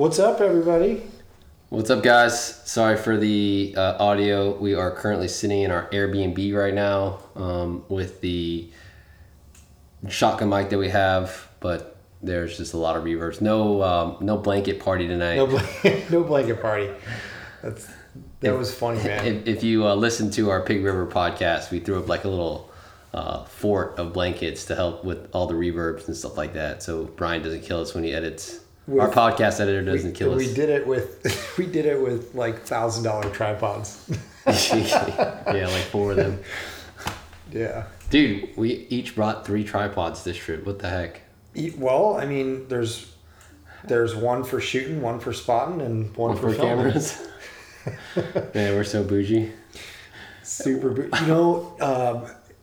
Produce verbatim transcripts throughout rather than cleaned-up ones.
What's up, everybody? What's up, guys? Sorry for the uh, audio. We are currently sitting in our Airbnb right now um, with the shotgun mic that we have, but there's just a lot of reverbs. No, um, no blanket party tonight. No, bl- no blanket party. That's, that if, was funny, man. If, if you uh, listen to our Pig River podcast, we threw up like a little Uh, fort of blankets to help with all the reverbs and stuff like that, so Brian doesn't kill us when he edits. With, our podcast editor doesn't we, kill us. We did it with, we did it with like thousand dollar tripods. Yeah, like four of them. Yeah, dude, we each brought three tripods this trip. What the heck? Well, I mean, there's there's one for shooting, one for spotting, and one, one for, for cameras. Man, we're so bougie. Super bougie. You know. Um,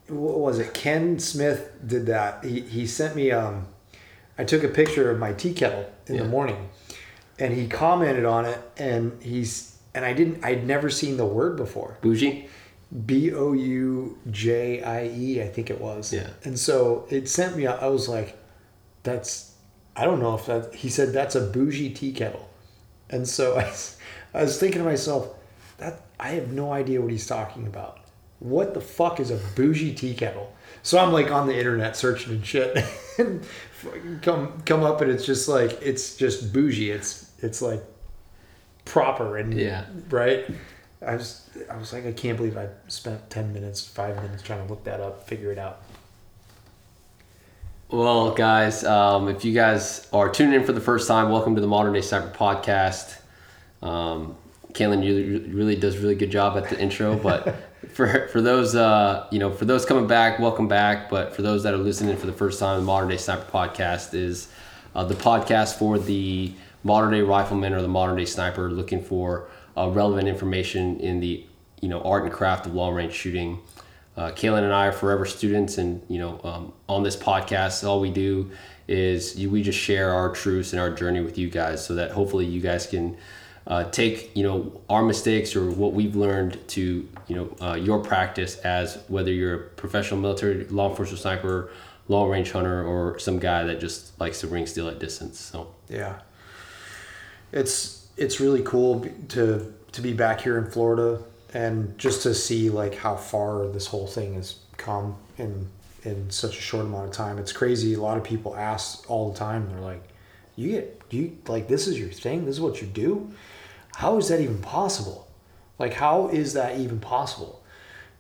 What was it? Ken Smith did that. He he sent me. Um, I took a picture of my tea kettle in yeah. the morning, and he commented on it. And he's and I didn't. I'd never seen the word before. Bougie. B o u j i e. I think it was. Yeah. And so it sent me. I was like, that's. I don't know if that. He said that's a bougie tea kettle, and so I, I was thinking to myself, that I have no idea what he's talking about. What the fuck is a bougie tea kettle? So I'm like on the internet searching and shit, and come come up and it's just like it's just bougie. It's it's like proper and yeah, right. I was I was like I can't believe I spent ten minutes, five minutes trying to look that up, figure it out. Well, guys, um, if you guys are tuning in for the first time, welcome to the Modern Day Sniper podcast. Um, Kalen really, really does really good job at the intro, but. For for those uh you know for those coming back, welcome back. But for those that are listening for the first time, the Modern Day Sniper podcast is uh, the podcast for the modern day rifleman or the modern day sniper looking for uh, relevant information in the you know art and craft of long range shooting. Uh, Kalen and I are forever students, and you know um, on this podcast, all we do is we just share our truths and our journey with you guys, so that hopefully you guys can. Uh, take you know our mistakes or what we've learned to you know uh, your practice as whether you're a professional military law enforcement sniper, long range hunter, or some guy that just likes to ring steel at distance. So yeah, it's it's really cool to to be back here in Florida and just to see like how far this whole thing has come in in such a short amount of time. It's crazy. A lot of people ask all the time. They're like, "You get do you like this is your thing? This is what you do." How is that even possible? Like, how is that even possible?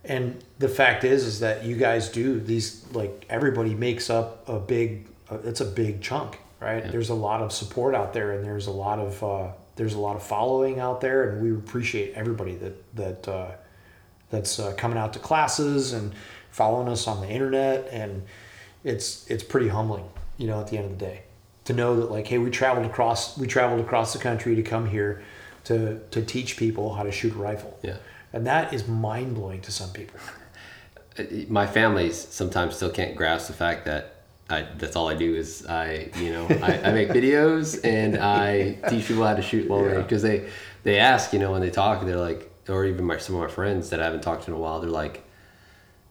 And the fact is, is that you guys do these, like everybody makes up a big, uh, it's a big chunk, right? Yeah. There's a lot of support out there, and there's a lot of, uh, there's a lot of following out there, and we appreciate everybody that, that, uh, that's uh, coming out to classes and following us on the internet. And it's, it's pretty humbling, you know, at the end of the day to know that like, hey, we traveled across, we traveled across the country to come here to to teach people how to shoot a rifle. Yeah. And that is mind-blowing to some people. My family sometimes still can't grasp the fact that I, that's all I do is I, you know, I, I make videos and I teach people how to shoot long range. Because they, they ask, you know, when they talk, they're like, or even my, some of my friends that I haven't talked to in a while, they're like,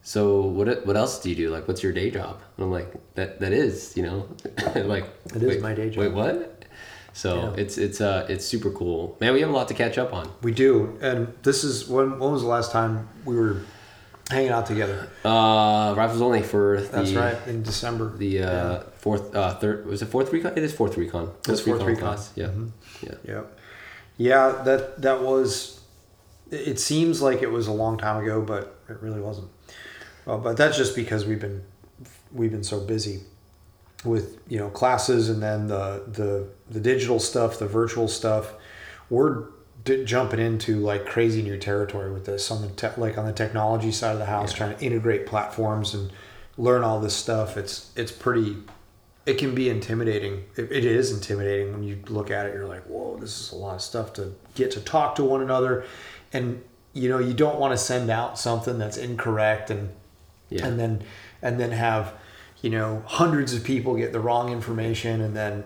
so what what else do you do? Like, what's your day job? And I'm like, that that is, you know, like. It is my day job. Wait, what? So yeah. it's it's uh it's super cool, man. We have a lot to catch up on. We do, and this is when. When was the last time we were hanging out together? Uh, Rifles Only for the, that's right in December. The uh, yeah. fourth uh third was it fourth recon? It is fourth recon. It was fourth recon class. Yeah, mm-hmm. yeah, yeah, yeah. That that was. It seems like it was a long time ago, but it really wasn't. Uh, but that's just because we've been we've been so busy. With you know classes and then the the the digital stuff, the virtual stuff, we're d- jumping into like crazy new territory with this on the te- like on the technology side of the house, yeah. trying to integrate platforms and learn all this stuff. It's it's pretty, it can be intimidating. It, it is intimidating when you look at it. You're like, whoa, this is a lot of stuff to get to talk to one another, and you know you don't want to send out something that's incorrect and yeah. and then and then have. You know, hundreds of people get the wrong information, and then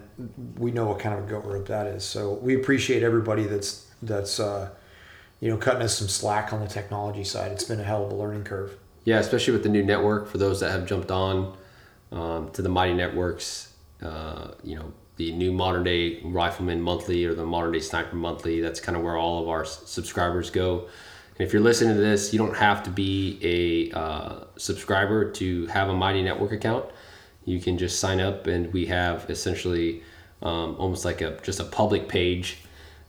we know what kind of a goat rope that is. So we appreciate everybody that's that's uh, you know cutting us some slack on the technology side. It's been a hell of a learning curve. Yeah, especially with the new network. For those that have jumped on um, to the Mighty Networks, uh, you know, the new Modern Day Rifleman Monthly or the Modern Day Sniper Monthly. That's kind of where all of our subscribers go. And if you're listening to this, you don't have to be a uh, subscriber to have a Mighty Network account. You can just sign up, and we have essentially um, almost like a just a public page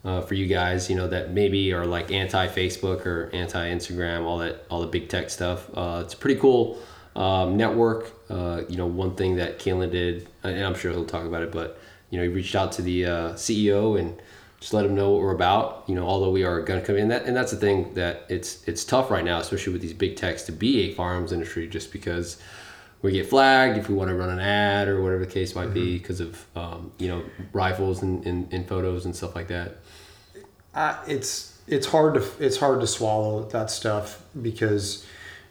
uh, for you guys, you know, that maybe are like anti-Facebook or anti-Instagram, all that, all the big tech stuff. Uh, it's a pretty cool um, network. Uh, you know, one thing that Kalen did, and I'm sure he'll talk about it, but you know, he reached out to the uh, C E O and just let them know what we're about, you know, although we are a gun company. And, that, and that's the thing that it's it's tough right now, especially with these big techs, to be a firearms industry, just because we get flagged if we want to run an ad or whatever the case might mm-hmm. be because of, um, you know, rifles and, and, and photos and stuff like that. Uh, it's it's hard to it's hard to swallow that stuff because,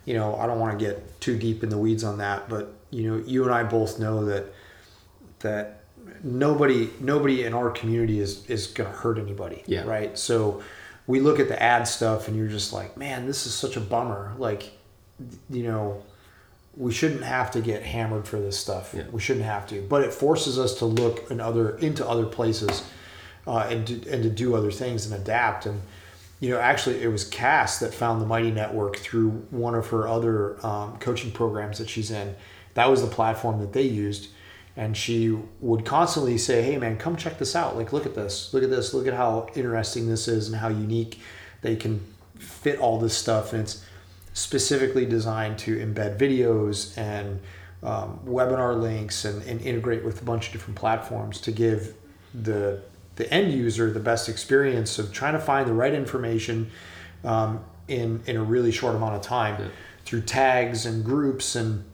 you know, I don't want to get too deep in the weeds on that. But, you know, you and I both know that that. Nobody, nobody in our community is, is going to hurt anybody. Yeah. Right. So we look at the ad stuff and you're just like, man, this is such a bummer. Like, you know, we shouldn't have to get hammered for this stuff. Yeah. We shouldn't have to, but it forces us to look in other, into other places, uh, and to, and to do other things and adapt. And, you know, actually it was Cass that found the Mighty Network through one of her other, um, coaching programs that she's in. That was the platform that they used. And she would constantly say, hey, man, come check this out. Like, look at this. Look at this. Look at how interesting this is and how unique they can fit all this stuff. And it's specifically designed to embed videos and um, webinar links and, and integrate with a bunch of different platforms to give the, the end user the best experience of trying to find the right information um, in, in a really short amount of time yeah. through tags and groups and...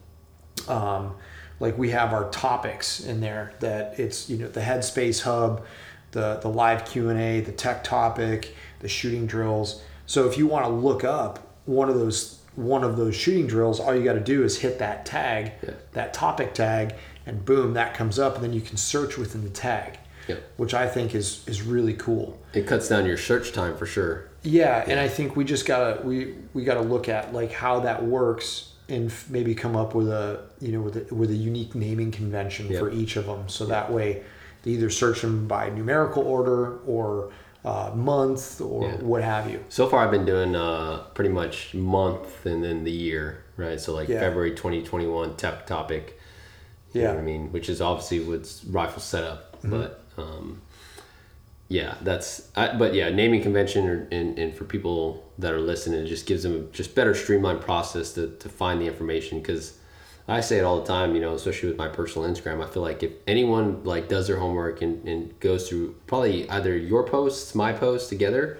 Um, Like we have our topics in there that it's, you know, the Headspace Hub, the, the live Q and A, the tech topic, the shooting drills. So if you want to look up one of those, one of those shooting drills, all you got to do is hit that tag, yeah. that topic tag, and boom, that comes up. And then you can search within the tag, yeah. which I think is, is really cool. It cuts down your search time for sure. Yeah. yeah. And I think we just gotta, we, we gotta look at like how that works and maybe come up with a, you know, with a, with a unique naming convention yep. for each of them. So that way they either search them by numerical order or uh, month or yeah. what have you. So far I've been doing uh, pretty much month and then the year, right? So like yeah. February twenty twenty-one tech topic, you yeah. know what I mean? Which is obviously what's rifle setup, mm-hmm. but um, yeah, that's, I, but yeah, naming convention or, and, and for people that are listening, it just gives them a just better streamlined process to, to find the information. Cause I say it all the time, you know, especially with my personal Instagram, I feel like if anyone like does their homework and, and goes through probably either your posts, my posts together,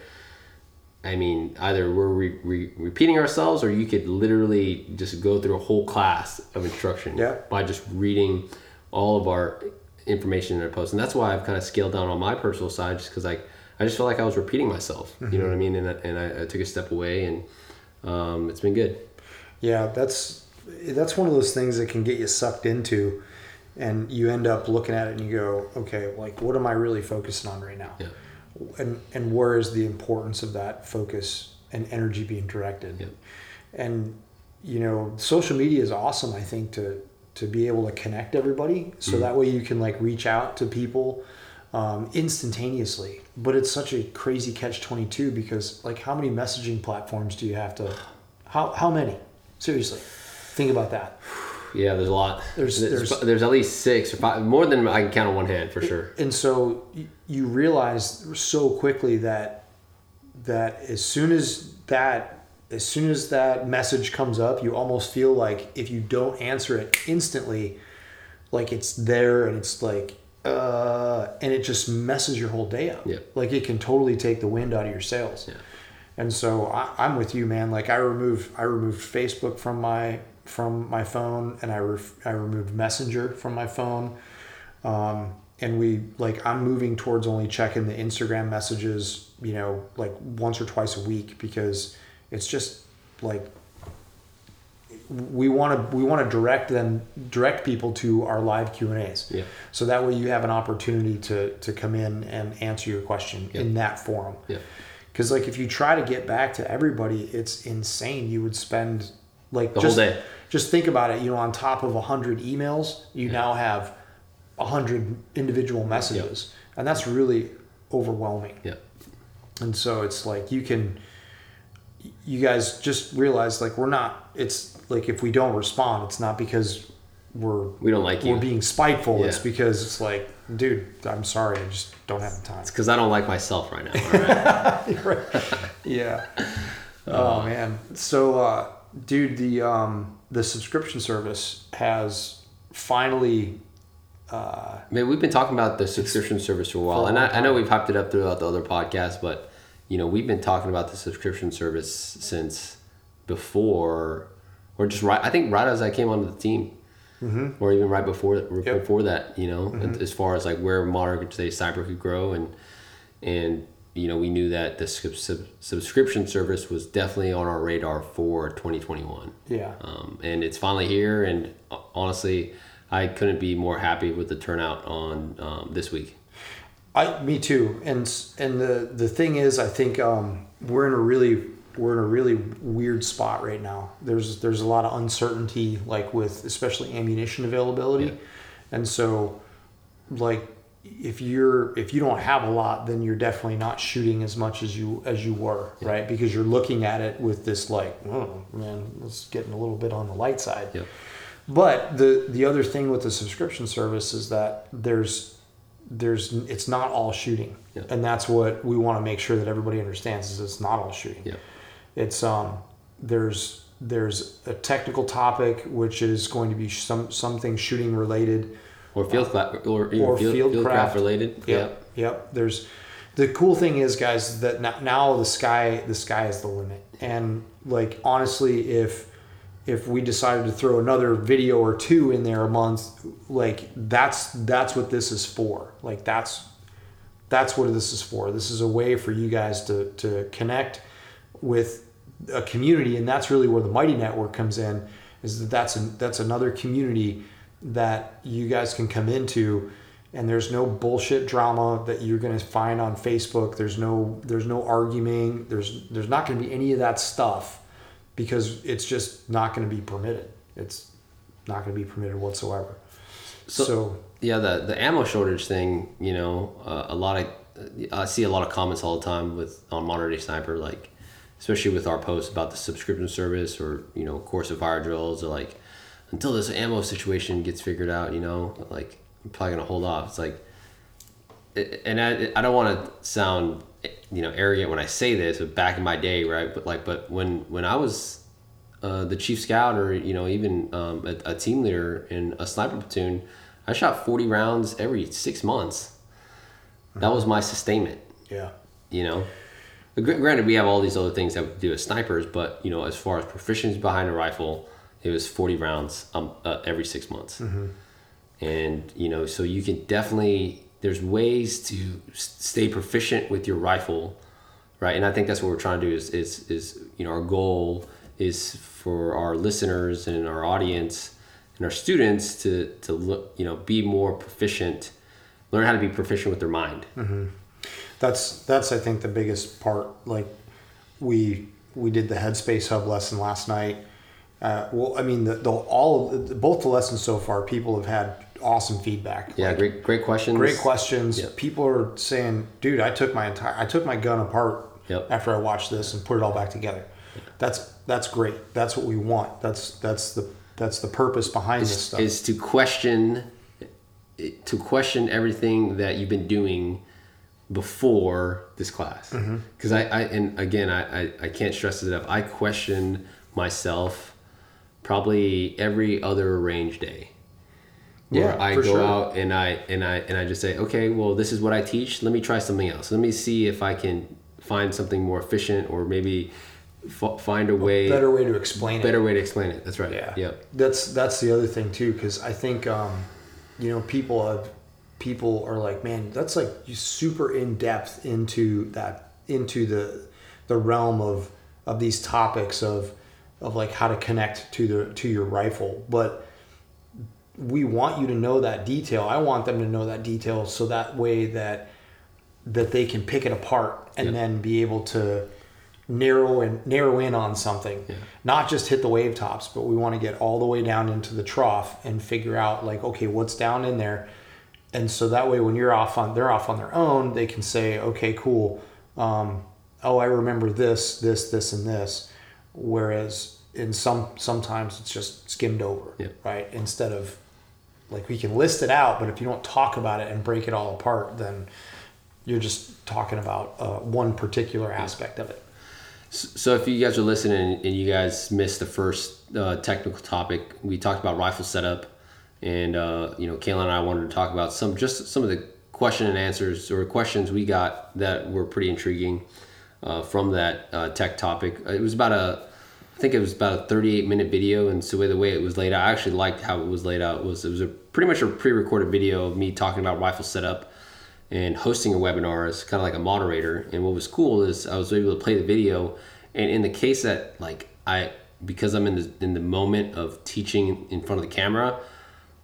I mean, either we're re- re- repeating ourselves or you could literally just go through a whole class of instruction yeah. by just reading all of our information in our posts. And that's why I've kind of scaled down on my personal side, just because I, I just felt like I was repeating myself, you mm-hmm. know what I mean? And I, and I, I took a step away and um, it's been good. Yeah, that's that's one of those things that can get you sucked into and you end up looking at it and you go, okay, like what am I really focusing on right now? Yeah. And and where is the importance of that focus and energy being directed? Yeah. And, you know, social media is awesome, I think, to, to be able to connect everybody. So mm-hmm. that way you can like reach out to people um, instantaneously. But it's such a crazy catch twenty-two because like how many messaging platforms do you have to, how how many? Seriously, think about that. Yeah, there's a lot. There's there's, there's, there's at least six or five, more than I can count on one hand for sure. And so you realize so quickly that that as soon as that, as soon as that message comes up, you almost feel like if you don't answer it instantly, like it's there and it's like, Uh, and it just messes your whole day up. Yep. Like it can totally take the wind out of your sails. Yeah. And so I, I'm with you, man. Like I removed, I removed Facebook from my from my phone, and I ref, I removed Messenger from my phone. Um, and we like I'm moving towards only checking the Instagram messages, you know, like once or twice a week because it's just like we want to we want to direct them direct people to our live Q and A's. Yeah. So that way you have an opportunity to to come in and answer your question yeah. in that forum. Yeah. Cuz like if you try to get back to everybody, it's insane. You would spend like the just, whole day. Just think about it, you know, on top of one hundred emails, you yeah. now have one hundred individual messages. Yep. And that's really overwhelming. Yep. And so it's like you can, you guys just realize, like, we're not, it's like if we don't respond, it's not because we're, we don't like we're you. being spiteful. Yeah. It's because it's like, dude, I'm sorry. I just don't have the time. It's because I don't like myself right now. All right? Right. Yeah. Oh, oh man. So, uh, dude, the, um, the subscription service has finally, uh, man, we've been talking about the subscription service for a while, for a and I, I know we've hyped it up throughout the other podcast, but you know, we've been talking about the subscription service since before, or just right, I think right as I came onto the team. Mm-hmm. Or even right before that, yep. before that, you know, mm-hmm. as far as like where Modern Day Sniper could grow, and and you know, we knew that the sub- subscription service was definitely on our radar for twenty twenty-one. Yeah, um, and it's finally here, and honestly, I couldn't be more happy with the turnout on um, this week. I, me too, and and the the thing is, I think um, we're in a really. We're in a really weird spot right now. There's there's a lot of uncertainty, like with especially ammunition availability, yeah. and so like if you're if you don't have a lot, then you're definitely not shooting as much as you as you were, yeah. right? Because you're looking at it with this like, oh man, it's getting a little bit on the light side. Yeah. But the the other thing with the subscription service is that there's there's it's not all shooting, yeah. and that's what we want to make sure that everybody understands is it's not all shooting. Yeah. It's um there's there's a technical topic which is going to be some something shooting related, or field cla- or, or field, field craft. craft related. Yep, yeah. yep. There's the cool thing is, guys, that now, now the sky the sky is the limit. And like honestly, if if we decided to throw another video or two in there a month, like that's that's what this is for. Like that's that's what this is for. This is a way for you guys to to connect with a community, and that's really where the Mighty Network comes in, is that that's, an, that's another community that you guys can come into, and there's no bullshit drama that you're going to find on Facebook. There's no there's no arguing. There's there's not going to be any of that stuff because it's just not going to be permitted. It's not going to be permitted whatsoever. So, so yeah, the, the ammo shortage thing, you know, uh, a lot of I see a lot of comments all the time with on Modern Day Sniper, like, especially with our posts about the subscription service or, you know, course of fire drills, or like, until this ammo situation gets figured out, you know, like, I'm probably going to hold off. It's like, and I, I don't want to sound, you know, arrogant when I say this, but back in my day, right? But like, but when, when I was uh, the chief scout, or, you know, even um, a, a team leader in a sniper platoon, I shot forty rounds every six months. Mm-hmm. That was my sustainment. Yeah. You know? Granted, we have all these other things that we do as snipers, but you know, as far as proficiency behind a rifle, it was forty rounds um, uh, every six months, mm-hmm. and you know, so you can definitely there's ways to stay proficient with your rifle, right? And I think that's what we're trying to do is is is you know, our goal is for our listeners and our audience and our students to to look, you know, be more proficient, learn how to be proficient with their mind. Mm-hmm. That's, that's I think, the biggest part. Like, we we did the Headspace Hub lesson last night. Uh, well, I mean, the, the all of the, both the lessons so far, people have had awesome feedback. Yeah, like, great great questions. Great questions. Yep. People are saying, dude, I took my entire I took my gun apart yep. after I watched this and put it all back together. Yep. That's that's great. That's what we want. That's that's the that's the purpose behind it's, this stuff. Is to question to question everything that you've been doing before this class, because mm-hmm. I, I and again I, I I can't stress it enough, I question myself probably every other range day, yeah, where I go sure. out and I and I and I just say, okay, well, this is what I teach, let me try something else, let me see if I can find something more efficient, or maybe f- find a way a better way to explain better it better way to explain it that's right yeah yep. that's that's the other thing too, because I think um you know people have people are like, man, that's like super in depth into that, into the the realm of of these topics of of like how to connect to the to your rifle. But we want you to know that detail. I want them to know that detail so that way that that they can pick it apart and yep. then be able to narrow and narrow in on something. Yeah. Not just hit the wave tops, but we want to get all the way down into the trough and figure out like, okay, what's down in there. And so that way, when you're off on, they're off on their own, they can say, okay, cool. Um, oh, I remember this, this, this, and this. Whereas in some, sometimes it's just skimmed over, yeah. right? Instead of like, we can list it out, but if you don't talk about it and break it all apart, then you're just talking about uh, one particular aspect yeah. of it. So if you guys are listening and you guys missed the first uh, technical topic, we talked about rifle setup. And, uh, you know, Kalen and I wanted to talk about some, just some of the question and answers or questions we got that were pretty intriguing uh, from that uh, tech topic. It was about a, I think it was about a thirty-eight minute video. And so the way it was laid out, I actually liked how it was laid out. It was, it was a pretty much a pre-recorded video of me talking about rifle setup and hosting a webinar as kind of like a moderator. And what was cool is I was able to play the video. And in the case that like I, because I'm in the, in the moment of teaching in front of the camera,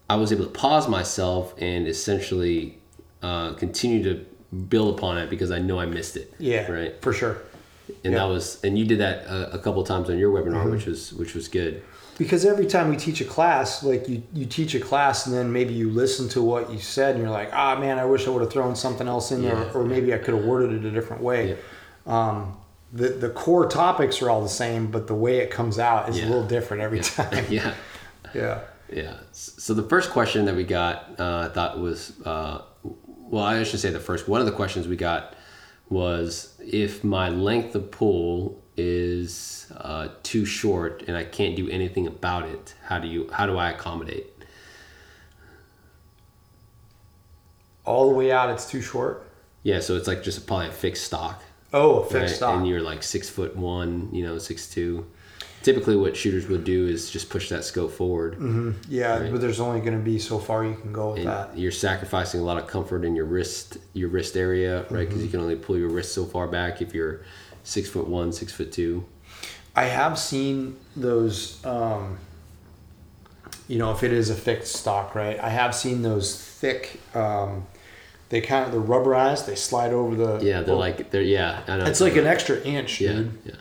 I was able to pause myself and essentially uh, continue to build upon it because I know I missed it. Yeah, right, for sure. And yep. that was, and you did that a, a couple of times on your webinar, mm-hmm. which was which was good. Because every time we teach a class, like you, you teach a class and then maybe you listen to what you said and you're like, ah, oh, man, I wish I would have thrown something else in yeah. there, or maybe I could have worded it a different way. Yeah. Um, the the core topics are all the same, but the way it comes out is yeah. a little different every yeah. time. yeah, yeah. Yeah. So the first question that we got, uh, I thought was, uh, well, I should say the first, one of the questions we got was if my length of pull is uh, too short and I can't do anything about it, how do you, how do I accommodate? All the way out, it's too short? Yeah. So it's like just probably a fixed stock. Oh, a fixed right? stock. And you're like six foot one, you know, six two. Typically what shooters would do is just push that scope forward. Mm-hmm. Yeah, right? But there's only going to be so far you can go with and that. You're sacrificing a lot of comfort in your wrist, your wrist area, right? Because mm-hmm. you can only pull your wrist so far back if you're six foot one, six foot two. I have seen those, um, you know, if it is a fixed stock, right? I have seen those thick, um, they kind of, they're rubberized, they slide over the... Yeah, they're oh, like, they're yeah. I know. It's like an extra inch, yeah, dude. Yeah.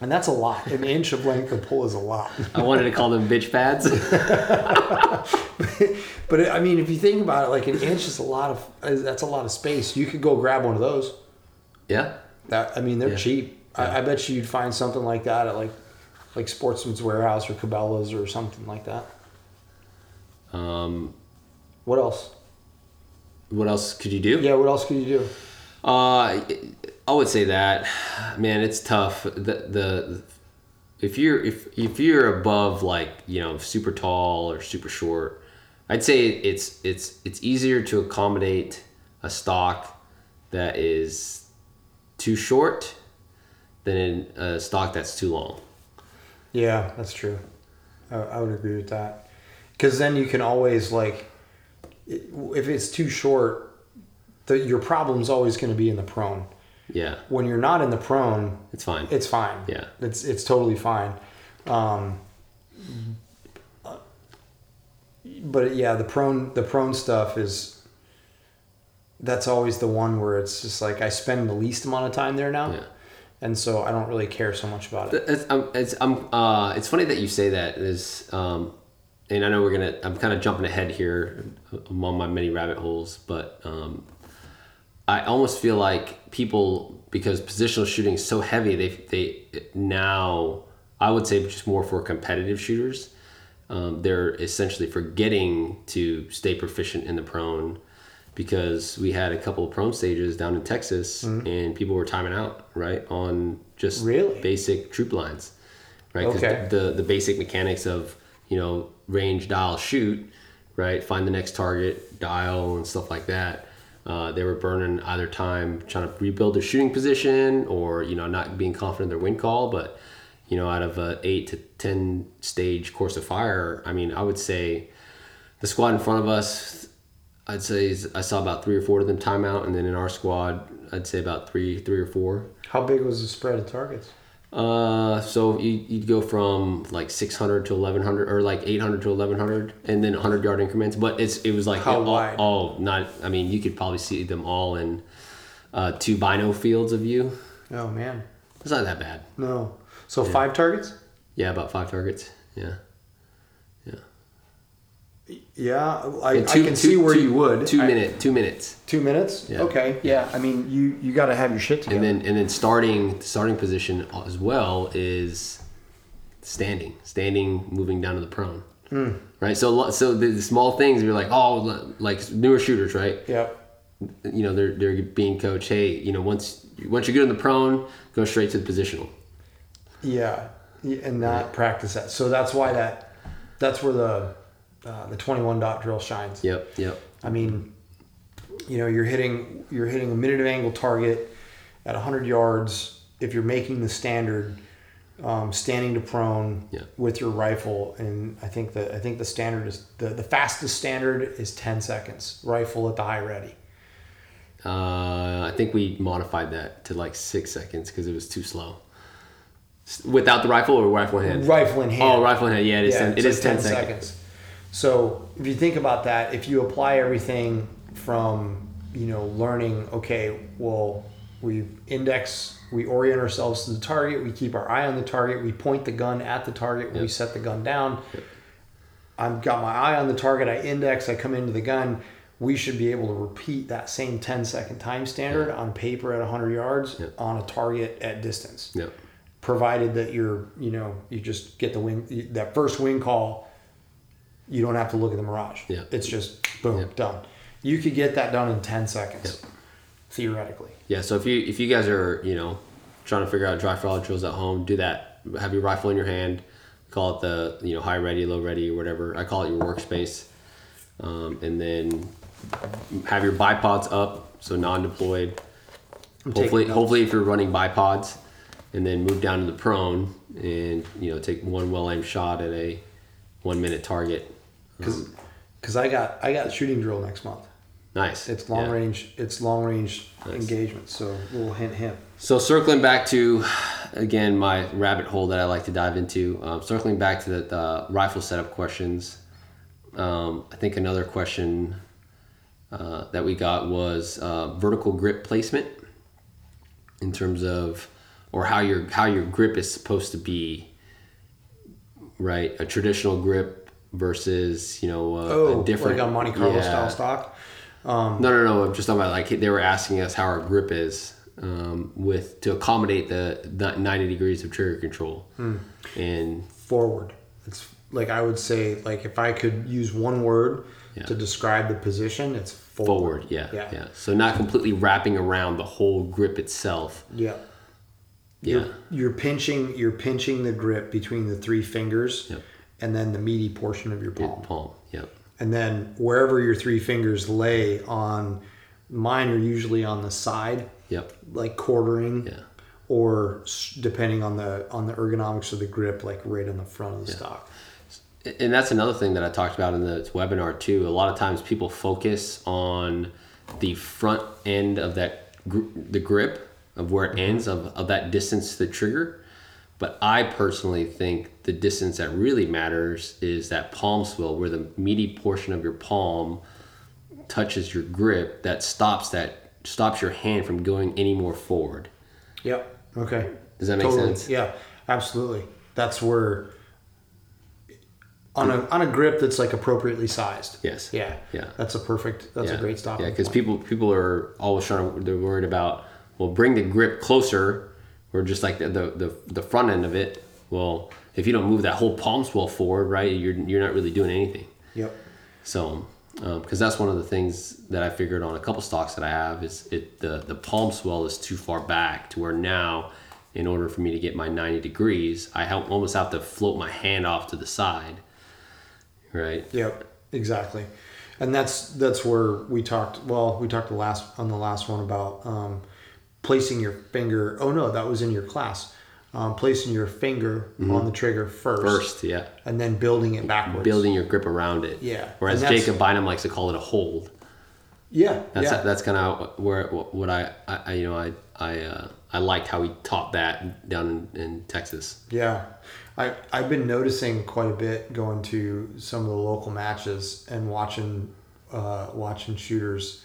And that's a lot. An inch of length of pull is a lot. I wanted to call them bitch pads. but, but it, I mean, if you think about it, like an inch is a lot of, that's a lot of space. You could go grab one of those. Yeah. That I mean, they're yeah. cheap. Yeah. I, I bet you you'd find something like that at like, like Sportsman's Warehouse or Cabela's or something like that. Um, what else? What else could you do? Yeah. What else could you do? Uh, I would say that, man, it's tough. The, the if you're if if you're above like, you know, super tall or super short, I'd say it's it's it's easier to accommodate a stock that is too short than a stock that's too long. Yeah, that's true. I, I would agree with that, because then you can always like, if it's too short, the, your problem's always going to be in the prone. Yeah. When you're not in the prone, it's fine. It's fine. Yeah. It's it's totally fine. Um, but yeah, the prone the prone stuff is, that's always the one where it's just like I spend the least amount of time there now, yeah. and so I don't really care so much about it. It's I'm, it's, I'm, uh, it's funny that you say that. Is um, and I know we're gonna. I'm kind of jumping ahead here among my many rabbit holes, but. Um, I almost feel like people, because positional shooting is so heavy, they they now, I would say just more for competitive shooters, um, they're essentially forgetting to stay proficient in the prone, because we had a couple of prone stages down in Texas mm-hmm. and people were timing out, right, on just really? basic troop lines, right? Okay. The, the, the basic mechanics of, you know, range, dial, shoot, right? Find the next target, dial and stuff like that. Uh, they were burning either time trying to rebuild their shooting position or, you know, not being confident in their wind call. But, you know, out of a eight to ten stage course of fire, I mean, I would say the squad in front of us, I'd say I saw about three or four of them time out. And then in our squad, I'd say about three, three or four. How big was the spread of targets? Uh, so you, you'd go from like six hundred to eleven hundred or like eight hundred to eleven hundred and then one hundred yard increments. But it's, it was like, how it, wide? Oh, not, I mean, you could probably see them all in, uh, two bino fields of you. Oh man. It's not that bad. No. So yeah. five targets? Yeah. About five targets. Yeah. Yeah. Yeah, I, two, I can two, see where two, you would. Two minutes. Two minutes. Two minutes. Yeah. Okay. Yeah. I mean, you you got to have your shit together. And then and then starting starting position as well is standing, standing, moving down to the prone. Mm. Right. So so the small things you're like, oh, like newer shooters, right? Yeah. You know, they're they're being coached. Hey, you know, once once you're good in the prone, go straight to the positional. Yeah, and not yeah. practice that. So that's why that that's where the Uh, the twenty-one dot drill shines. Yep, yep. I mean, you know, you're hitting you're hitting a minute of angle target at one hundred yards. If you're making the standard, um, standing to prone yep. with your rifle, and I think the I think the standard is the, the fastest standard is ten seconds. Rifle at the high ready. Uh, I think we modified that to like six seconds because it was too slow. Without the rifle or rifle in hand? Rifle in hand. Oh, rifle in hand. Yeah, it is. Yeah, ten, it is ten, ten seconds. seconds. So if you think about that, if you apply everything from, you know, learning, okay, well, we index, we orient ourselves to the target, we keep our eye on the target, we point the gun at the target, yep. we set the gun down. Yep. I've got my eye on the target, I index, I come into the gun. We should be able to repeat that same ten second time standard yep. on paper at one hundred yards yep. on a target at distance. Yep. Provided that you're, you know, you just get the wing, that first wing call. You don't have to look at the Mirage. Yeah. It's just, boom, yeah. done. You could get that done in ten seconds, yeah. theoretically. Yeah, so if you if you guys are, you know, trying to figure out dry fire drills at home, do that. Have your rifle in your hand. Call it the, you know, high ready, low ready, or whatever. I call it your workspace. Um, and then have your bipods up, so non-deployed. I'm hopefully, hopefully if you're running bipods, and then move down to the prone and, you know, take one well-aimed shot at a one-minute target. Because because I got I got shooting drill next month. Nice. It's long yeah. range. It's long range nice. engagement. So we'll hint hint. So circling back to, again, my rabbit hole that I like to dive into. Um, circling back to the, the rifle setup questions. Um, I think another question uh, that we got was uh, vertical grip placement in terms of, or how your how your grip is supposed to be. Right, a traditional grip. Versus, you know, uh, oh, a different like a Monte Carlo yeah. style stock. Um, no, no, no. I'm just talking about like they were asking us how our grip is um, with to accommodate the, the ninety degrees of trigger control hmm. and forward. It's like I would say, like if I could use one word yeah. to describe the position, it's forward. Forward, yeah, yeah, yeah. So not completely wrapping around the whole grip itself. Yeah, yeah. You're, you're pinching. You're pinching the grip between the three fingers. Yep. And then the meaty portion of your palm. Yeah, palm, yep. And then wherever your three fingers lay on, mine are usually on the side. Yep. Like quartering. Yeah. Or depending on the on the ergonomics of the grip, like right on the front of the yeah. stock. And that's another thing that I talked about in the webinar too. A lot of times people focus on the front end of that gr- the grip of where it mm-hmm. ends of, of that distance to the trigger. But I personally think the distance that really matters is that palm swivel, where the meaty portion of your palm touches your grip, that stops that stops your hand from going any more forward. Yep. Okay. Does that make totally. sense? Yeah, absolutely. That's where on a on a grip that's like appropriately sized. Yes. Yeah. Yeah. That's a perfect. That's yeah. a great stopping. Yeah, because people people are always trying to. They're worried about. Well, bring the grip closer. Or just like the, the the the front end of it. Well, if you don't move that whole palm swell forward, right, you're you're not really doing anything. Yep. So, because um, that's one of the things that I figured on a couple stocks that I have is it the the palm swell is too far back to where now, in order for me to get my ninety degrees, I have, almost have to float my hand off to the side. Right. Yep. Exactly. And that's that's where we talked. Well, we talked the last on the last one about. Um, Placing your finger, oh no, that was in your class. Um, placing your finger mm-hmm. on the trigger first. First, yeah. And then building it backwards. Building your grip around it. Yeah. Whereas Jacob Bynum likes to call it a hold. Yeah. That's yeah. that's kind of where what I, I you know I I uh, I liked how he taught that down in, in Texas. Yeah, I I've been noticing quite a bit going to some of the local matches and watching uh, watching shooters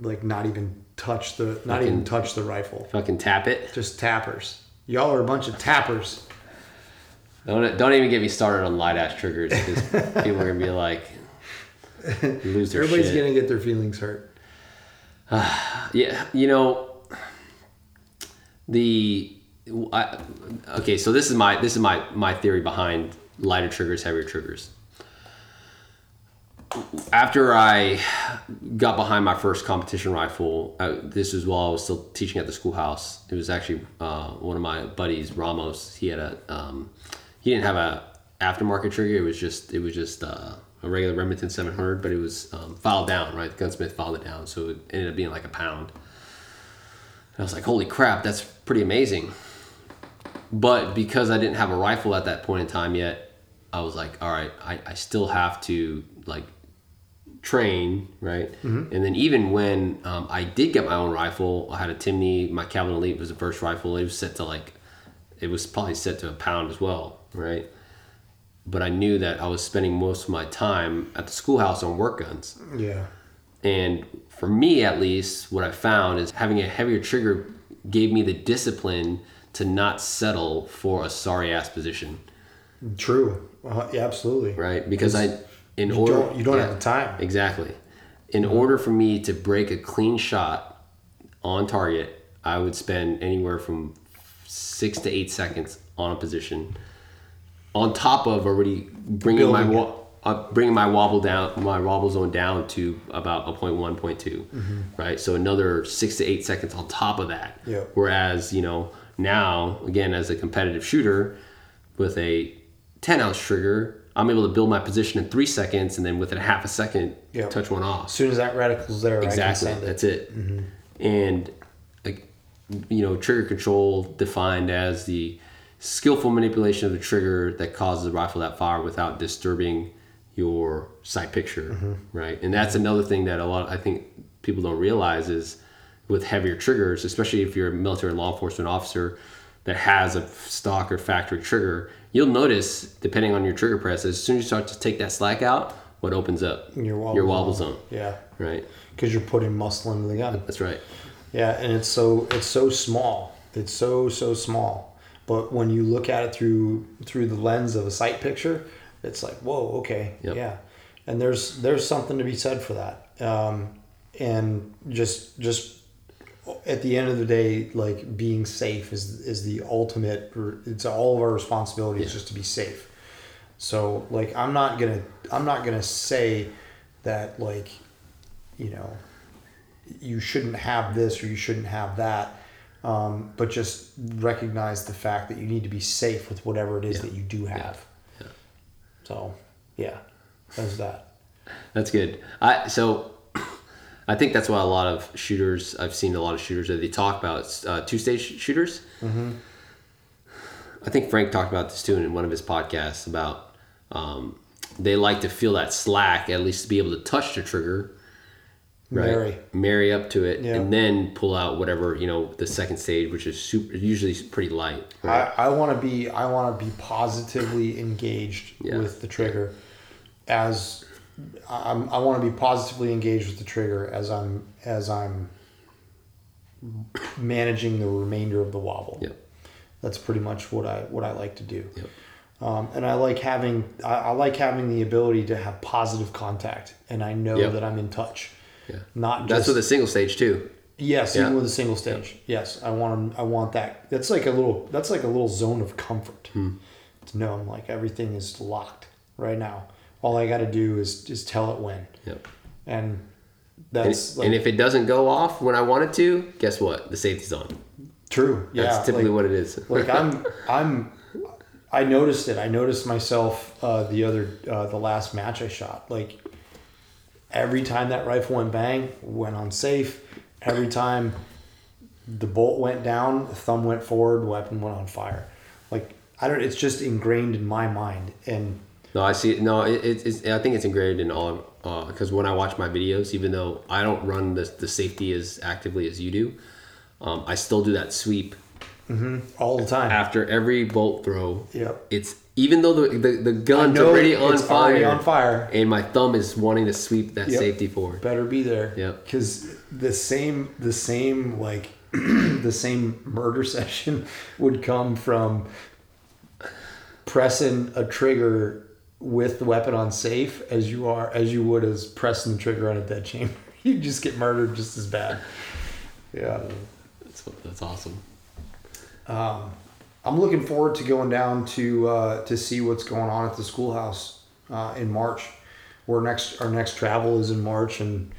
like not even. touch the not fucking, even touch the rifle fucking tap it just tappers y'all are a bunch of tappers Don't don't even get me started on light ash triggers, because people are gonna be like, lose their Everybody's shit. gonna get their feelings hurt. Uh, yeah, you know, the I, okay. So this is my this is my my theory behind lighter triggers, heavier triggers. After I got behind my first competition rifle, I, this was while I was still teaching at the schoolhouse. It was actually uh, one of my buddies, Ramos. He had a um, he didn't have a aftermarket trigger. It was just it was just uh, a regular Remington seven hundred, but it was um, filed down. Right, the gunsmith filed it down, so it ended up being like a pound. And I was like, holy crap, that's pretty amazing. But because I didn't have a rifle at that point in time yet, I was like, all right, I, I still have to like. train, right? Mm-hmm. And then even when um, I did get my own rifle, I had a Timney. My Calvin Elite was the first rifle. It was set to like, it was probably set to a pound as well, right? But I knew that I was spending most of my time at the schoolhouse on work guns. Yeah. And for me, at least, what I found is having a heavier trigger gave me the discipline to not settle for a sorry ass position. True. Uh, yeah, absolutely. Right, because I. In you order, don't, you don't yeah, have the time. Exactly. In order for me to break a clean shot on target, I would spend anywhere from six to eight seconds on a position, on top of already bringing Building my uh, bringing my wobble down, my wobble zone down to about a point one, point two, mm-hmm. right? So another six to eight seconds on top of that. Yeah. Whereas, you know, now again as a competitive shooter with a ten ounce trigger, I'm able to build my position in three seconds, and then within a half a second, yep. touch one off. As soon as that radical's there, exactly. I can send it. That's it. Mm-hmm. And like, you know, trigger control defined as the skillful manipulation of the trigger that causes the rifle that fire without disturbing your sight picture, mm-hmm. right? And that's another thing that a lot I think people don't realize is with heavier triggers, especially if you're a military law enforcement officer that has a stock or factory trigger. You'll notice, depending on your trigger press, as soon as you start to take that slack out, what opens up? Your wobble, your wobble zone. zone. Yeah. Right. Because you're putting muscle into the gun. That's right. Yeah, and it's so it's so small. It's so so small. But when you look at it through through the lens of a sight picture, it's like, whoa, okay, yep. yeah. And there's there's something to be said for that. Um, and just just. At the end of the day, like being safe is is the ultimate. It's all of our responsibility yeah. is just to be safe. So like I'm not gonna I'm not gonna say that like, you know, you shouldn't have this or you shouldn't have that. Um, but just recognize the fact that you need to be safe with whatever it is yeah. that you do have. Yeah. Yeah. So yeah, that's that. That's good. I so. I think that's why a lot of shooters, I've seen a lot of shooters that they talk about, uh, two-stage shooters. Mm-hmm. I think Frank talked about this too in one of his podcasts about um, they like to feel that slack, at least to be able to touch the trigger, right? Marry. Marry up to it, yeah. and then pull out whatever, you know, the second stage, which is super, usually pretty light. Right? I, I want to be, I want to be positively engaged yeah. with the trigger as... I'm, I want to be positively engaged with the trigger as I'm as I'm managing the remainder of the wobble. Yep. That's pretty much what I what I like to do. Yep. Um, and I like having I, I like having the ability to have positive contact, and I know yep. that I'm in touch. Yeah. Not just, that's with a single stage too. Yes, yeah. even with a single stage. Yep. Yes, I want I want that. That's like a little that's like a little zone of comfort. Hmm. To know I'm like everything is locked right now. All I got to do is just tell it when. Yep. And that's. And, like, and if it doesn't go off when I want it to, guess what? The safety's on. True. Yeah. That's typically like, what it is. like I'm, I'm, I noticed it. I noticed myself uh, the other, uh, the last match I shot. Like every time that rifle went bang, went on safe. Every time the bolt went down, the thumb went forward, weapon went on fire. Like I don't. It's just ingrained in my mind and. No, I see. No, it, it, it's. I think it's ingrained in all. Because uh, when I watch my videos, even though I don't run the the safety as actively as you do, um, I still do that sweep mm-hmm. all the time after every bolt throw. Yep. It's even though the the, the gun's already on it's fire, already on fire, and my thumb is wanting to sweep that yep. safety forward. Better be there. Yep. Because the same the same like the same murder session would come from. pressing a trigger with the weapon on safe as you are as you would as pressing the trigger on a dead chamber. You just get murdered just as bad. Yeah, that's that's awesome. Um, I'm looking forward to going down to uh, to see what's going on at the schoolhouse uh, in March. We're next our next travel is in March, and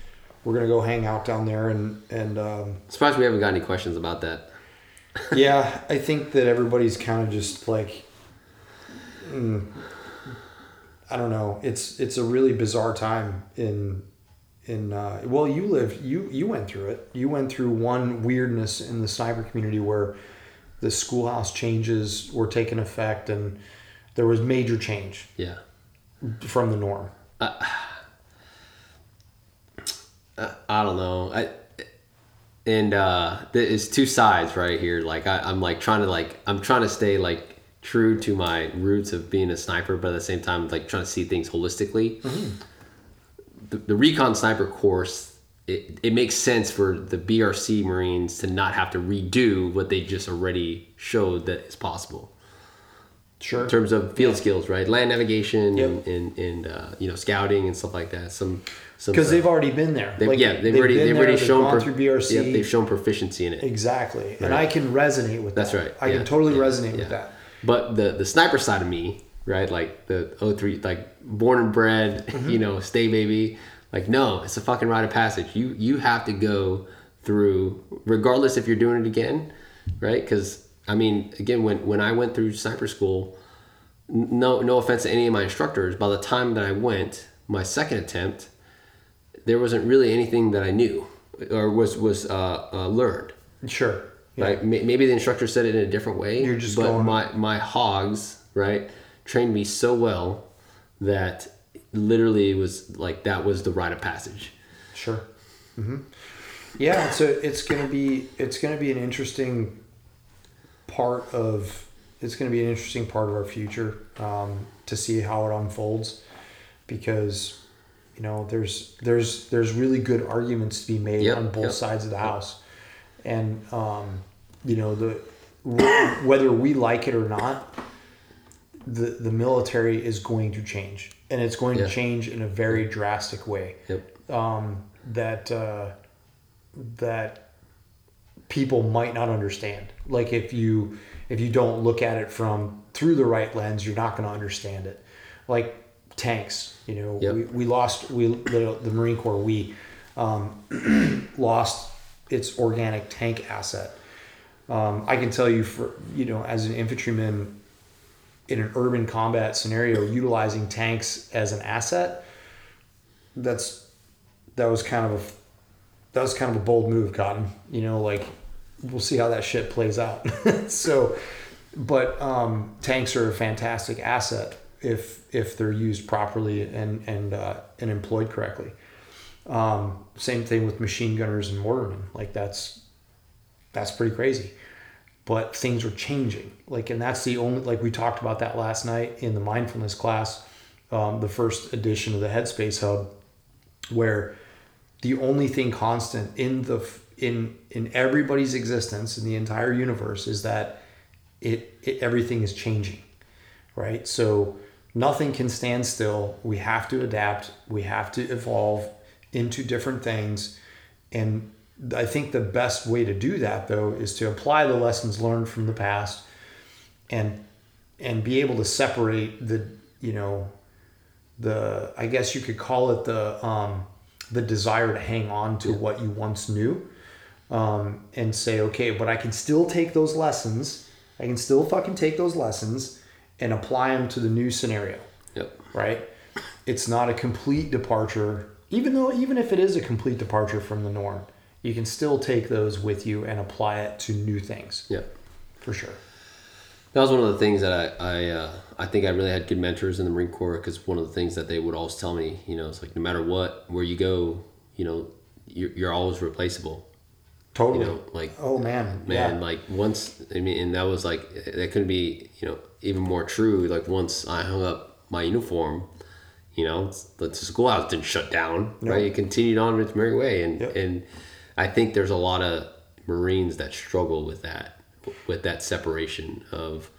we're gonna go hang out down there. And and um, surprised we haven't got any questions about that. Yeah, I think that everybody's kind of just like, mm, I don't know. It's it's a really bizarre time in. In uh, well, you lived you you went through it. You went through one weirdness in the sniper community where the schoolhouse changes were taking effect, and there was major change. Yeah, from the norm. Uh, I don't know. I and uh, it's two sides right here. Like I, I'm like trying to like I'm trying to stay like true to my roots of being a sniper, but at the same time like trying to see things holistically. Mm-hmm. The, the recon sniper course, it, it makes sense for the B R C Marines to not have to redo what they just already showed that is possible. Sure. In terms of field yeah. skills, right? Land navigation yep. and, and, and uh, you know, scouting and stuff like that. Some because uh, they've already been there. They've, like, yeah, they've, they've already they've there, already they've shown per, B R C. Yep, they've shown proficiency in it. Exactly, right? And I can resonate with That's that. That's right. I yeah. can totally yeah. resonate yeah. with that. But the the sniper side of me. Right, like the oh three, like born and bred, mm-hmm. you know, stay baby. Like, no, it's a fucking rite of passage. You you have to go through, regardless if you're doing it again, right? Because I mean, again, when when I went through sniper school, no no offense to any of my instructors, by the time that I went, my second attempt, there wasn't really anything that I knew or was was uh, uh, learned. Sure, yeah. Right? Maybe the instructor said it in a different way. You're just but going. my my hogs, right? Trained me so well that literally it was like that was the rite of passage. Sure. Mm-hmm. Yeah, so it's gonna be it's gonna be an interesting part of it's gonna be an interesting part of our future um, to see how it unfolds, because you know there's there's there's really good arguments to be made yep, on both yep. sides of the house, and um, you know the whether we like it or not. The, the military is going to change, and it's going yeah. to change in a very drastic way. Yep. Um, that uh, that people might not understand. Like if you if you don't look at it from through the right lens, you're not going to understand it. Like tanks, you know, yep. we, we lost we the, the Marine Corps we um, lost its organic tank asset. Um, I can tell you for you know as an infantryman. In an urban combat scenario, utilizing tanks as an asset, that's that was kind of a that was kind of a bold move, Cotton. You know, like we'll see how that shit plays out. So, but um, tanks are a fantastic asset if if they're used properly and and uh, and employed correctly. Um, same thing with machine gunners and mortarmen. Like that's that's pretty crazy. But things are changing. Like, and that's the only, like we talked about that last night in the mindfulness class, um, the first edition of the Headspace Hub, where the only thing constant in the, in, in everybody's existence in the entire universe is that it, it everything is changing, right? So nothing can stand still. We have to adapt. We have to evolve into different things. And I think the best way to do that, though, is to apply the lessons learned from the past, and and be able to separate the you know the I guess you could call it the um, the desire to hang on to what you once knew, um, and say, okay, but I can still take those lessons. I can still fucking take those lessons and apply them to the new scenario. Yep. Right. It's not a complete departure, even though even if it is a complete departure from the norm. You can still take those with you and apply it to new things. Yeah, for sure. That was one of the things that I I, uh, I think I really had good mentors in the Marine Corps, because one of the things that they would always tell me, you know, it's like no matter what, where you go, you know, you're, you're always replaceable. Totally. You know, like oh man, man, yeah. like once I mean, and that was like that couldn't be you know even more true. Like once I hung up my uniform. You know, the schoolhouse didn't shut down. Nope. Right, it continued on its merry way, and yep. and. I think there's a lot of Marines that struggle with that, with that separation of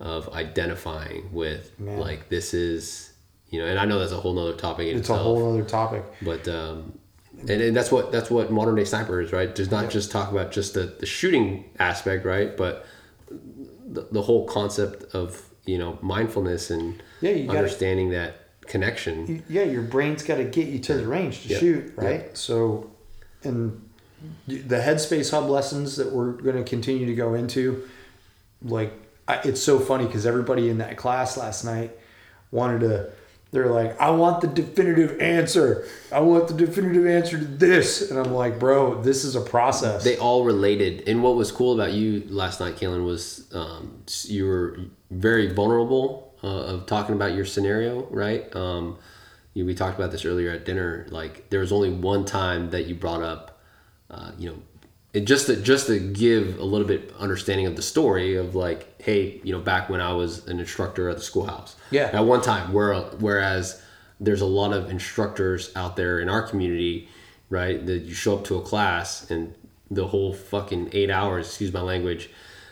of identifying with, Man. like, this is, you know, and I know that's a whole nother topic in it's itself. It's a whole other topic. But, um, and, and that's what, that's what Modern Day Sniper is, right? Does not yep. just talk about just the, the shooting aspect, right? But the, the whole concept of, you know, mindfulness and yeah, you understanding gotta, that connection. You, yeah. Your brain's got to get you to the range to yep. shoot. Right. Yep. So, and the Headspace Hub lessons that we're going to continue to go into, like, I, it's so funny because everybody in that class last night wanted to, they're like, I want the definitive answer. I want the definitive answer to this. And I'm like, bro, this is a process. They all related. And what was cool about you last night, Kalen, was um, you were very vulnerable uh, of talking about your scenario, right? Um, you, we talked about this earlier at dinner. Like, there was only one time that you brought up, uh, you know, it just to, just to give a little bit understanding of the story of like, hey, you know, back when I was an instructor at the schoolhouse. Yeah. At one time, where, whereas there's a lot of instructors out there in our community, right, that you show up to a class and the whole fucking eight hours, excuse my language,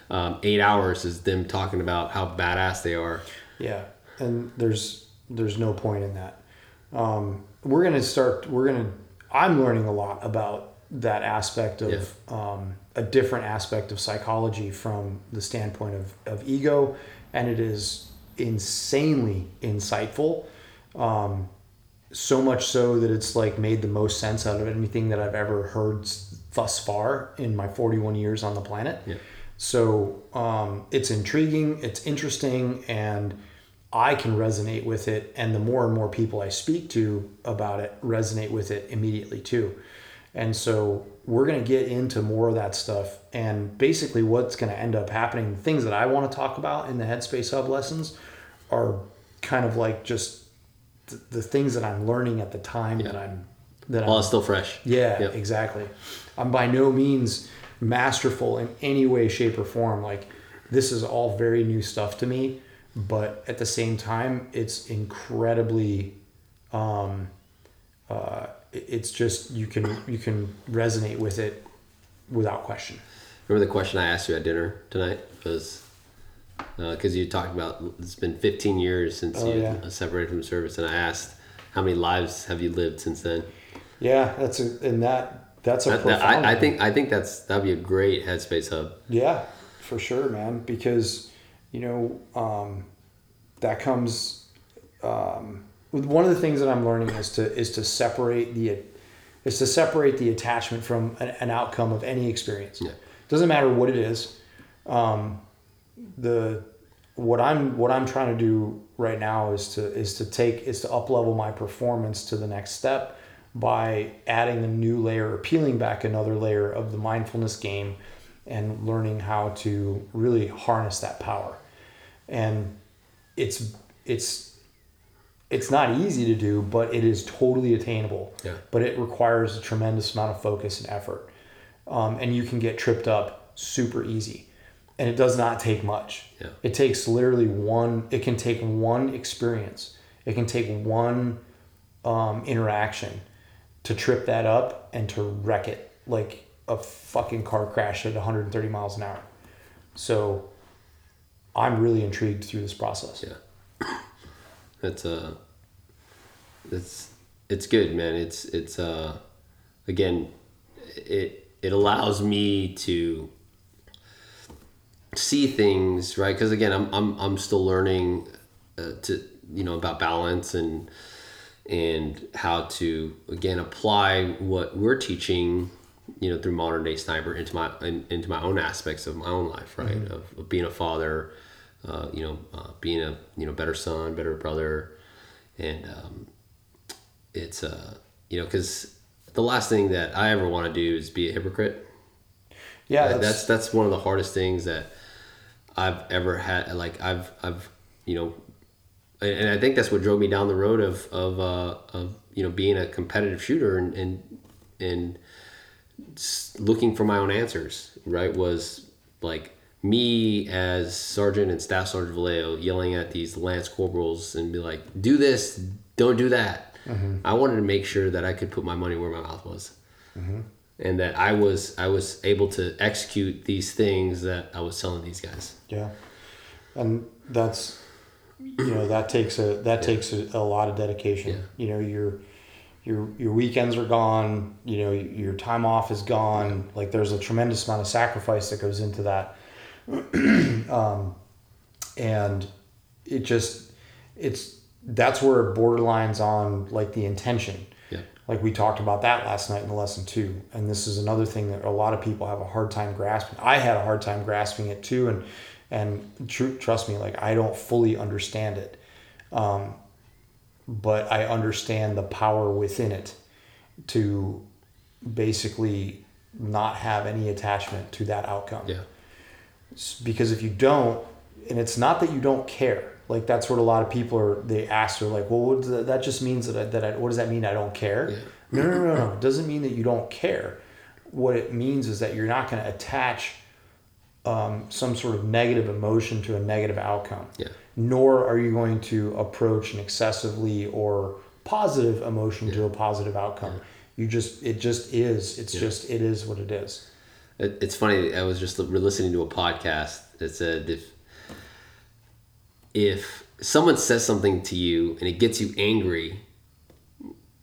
um, eight hours is them talking about how badass they are. Yeah. And there's there's no point in that. Um, we're going to start, we're going to, I'm learning a lot about that aspect of yes. um, a different aspect of psychology from the standpoint of, of ego, and it is insanely insightful, um, so much so that it's like made the most sense out of anything that I've ever heard thus far in my forty-one years on the planet. Yeah. So um, it's intriguing, it's interesting, and I can resonate with it, and the more and more people I speak to about it resonate with it immediately too. And so we're going to get into more of that stuff, and basically what's going to end up happening, the things that I want to talk about in the Headspace Hub lessons are kind of like just th- the things that I'm learning at the time yeah. that I'm... that While I'm, it's still fresh. Yeah, yep. exactly. I'm by no means masterful in any way, shape, or form. Like, this is all very new stuff to me, but at the same time, it's incredibly... Um, uh, it's just you can you can resonate with it without question. Remember the question I asked you at dinner tonight was because uh, you talked about it's been fifteen years since oh, you yeah. separated from service, and I asked how many lives have you lived since then. Yeah, that's a, and that that's a that, profound. That, I, I think I think that's that'd be a great Headspace Hub. Yeah, for sure, man. Because you know um, that comes. Um, One of the things that I'm learning is to is to separate the is to separate the attachment from an, an outcome of any experience. Yeah. Doesn't matter what it is. Um, the what I'm what I'm trying to do right now is to is to take is to up-level my performance to the next step by adding a new layer or peeling back another layer of the mindfulness game and learning how to really harness that power. And it's it's. It's not easy to do, but it is totally attainable. Yeah. But it requires a tremendous amount of focus and effort. Um, and you can get tripped up super easy. And it does not take much. Yeah. It takes literally one, it can take one experience. It can take one um, interaction to trip that up and to wreck it like a fucking car crash at one hundred thirty miles an hour. So I'm really intrigued through this process. Yeah. That's uh, it's it's good, man. It's it's uh, again, it it allows me to see things right because again, I'm I'm I'm still learning uh, to you know about balance and and how to again apply what we're teaching you know through Modern Day Sniper into my in, into my own aspects of my own life, right? Mm-hmm. Of, of being a father. Uh, you know, uh, being a you know better son, better brother, and um, it's uh, you know because the last thing that I ever want to do is be a hypocrite. Yeah, uh, that's, that's that's one of the hardest things that I've ever had. Like I've I've you know, and, and I think that's what drove me down the road of of uh, of you know being a competitive shooter and and and looking for my own answers. Right, was like. Me as Sergeant and Staff Sergeant Vallejo yelling at these Lance Corporals and be like, do this, don't do that. Mm-hmm. I wanted to make sure that I could put my money where my mouth was. Mm-hmm. And that I was I was able to execute these things that I was telling these guys. Yeah. and that's, you know, that takes a that yeah. takes a, a lot of dedication. Yeah. You know, your your your weekends are gone. You know, your time off is gone. Yeah. Like, there's a tremendous amount of sacrifice that goes into that, um, and it just it's that's where it borderlines on like the intention. Yeah. Like, we talked about that last night in the lesson too, and this is another thing that a lot of people have a hard time grasping. I had a hard time grasping it too, and. And tr- trust me, like, I don't fully understand it. Um, but I understand the power within it to basically not have any attachment to that outcome. Yeah. Because if you don't, and it's not that you don't care. Like, that's what a lot of people are, they ask, they're like, well, what does that, that just means that I, that I, what does that mean I don't care? Yeah. No, no, no, no. It doesn't mean that you don't care. What it means is that you're not going to attach Um, some sort of negative emotion to a negative outcome. Yeah. Nor are you going to approach an excessively or positive emotion yeah. to a positive outcome. Yeah. You just, it just is. It's yeah. just, it is what it is. It, it's funny. I was just listening to a podcast that said if if someone says something to you and it gets you angry,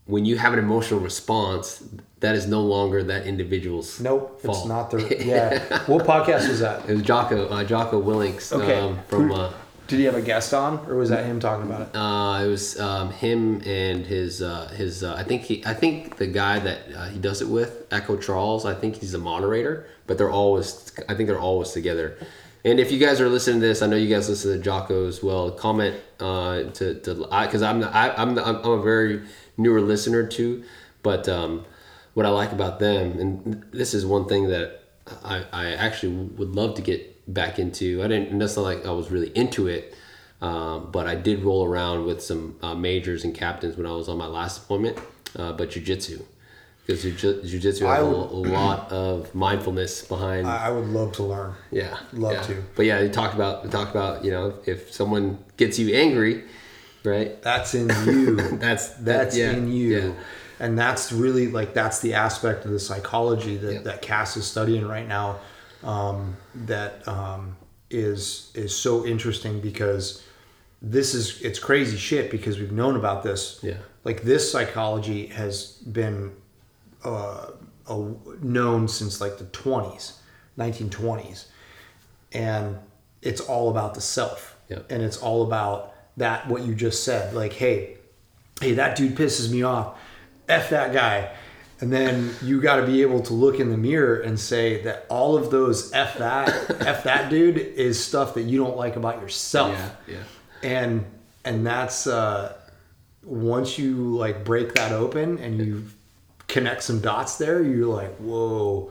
when you have an emotional response, that is no longer that individual's nope, fault. It's not their... Yeah. What podcast was that? It was Jocko, uh, Jocko Willink's. Okay. Um, from, uh, did he have a guest on, or was that him talking about it? Uh, it was um, him and his... Uh, his uh, I think he. I think the guy that uh, he does it with, Echo Charles, I think he's the moderator, but they're always... I think they're always together. And if you guys are listening to this, I know you guys listen to Jocko as well. Comment uh, to... Because I'm, I'm, I'm, I'm a very... newer listener too, but um, what I like about them, and this is one thing that I, I actually would love to get back into. I didn't necessarily like I was really into it, uh, but I did roll around with some uh, majors and captains when I was on my last appointment, uh, but jujitsu. Because jujitsu has would, a, a lot of mindfulness behind. I would love to learn. Yeah. Love yeah. to. But yeah, they talked about, they talked about, you know, if someone gets you angry, right, that's in you. that's that's yeah, in you, yeah. And that's really like that's the aspect of the psychology that, yeah. that Cass is studying right now. Um, that um, is is so interesting because this is it's crazy shit because we've known about this. Yeah, like this psychology has been uh, uh, known since like the twenties, nineteen twenties, and it's all about the self, yeah. and it's all about. That what you just said, like, hey, hey, that dude pisses me off. F that guy. And then you got to be able to look in the mirror and say that all of those F that, F that dude is stuff that you don't like about yourself. Yeah, yeah. And, and that's, uh, once you like break that open and you connect some dots there, you're like, whoa,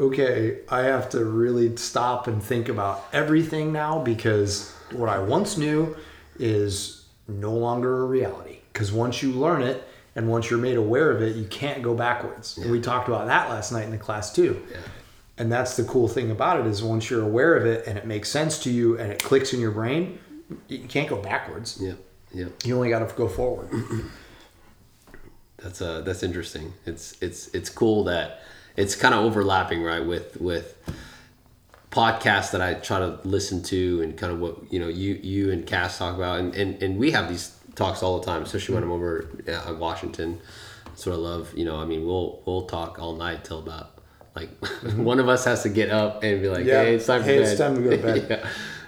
okay, I have to really stop and think about everything now because what I once knew is no longer a reality because once you learn it and once you're made aware of it, you can't go backwards. Yeah. And we talked about that last night in the class too. Yeah. And that's the cool thing about it is once you're aware of it and it makes sense to you and it clicks in your brain, you can't go backwards. Yeah, yeah. You only got to go forward. That's uh, that's interesting. It's it's it's cool that it's kind of overlapping, right? With with. Podcasts that I try to listen to and kind of what, you know, you you and Cass talk about. And, and, and we have these talks all the time, especially when I'm over at Washington. That's what I love. You know, I mean, we'll we'll talk all night till about, like, one of us has to get up and be like, yeah. hey, it's time for hey, bed. it's time to go to bed.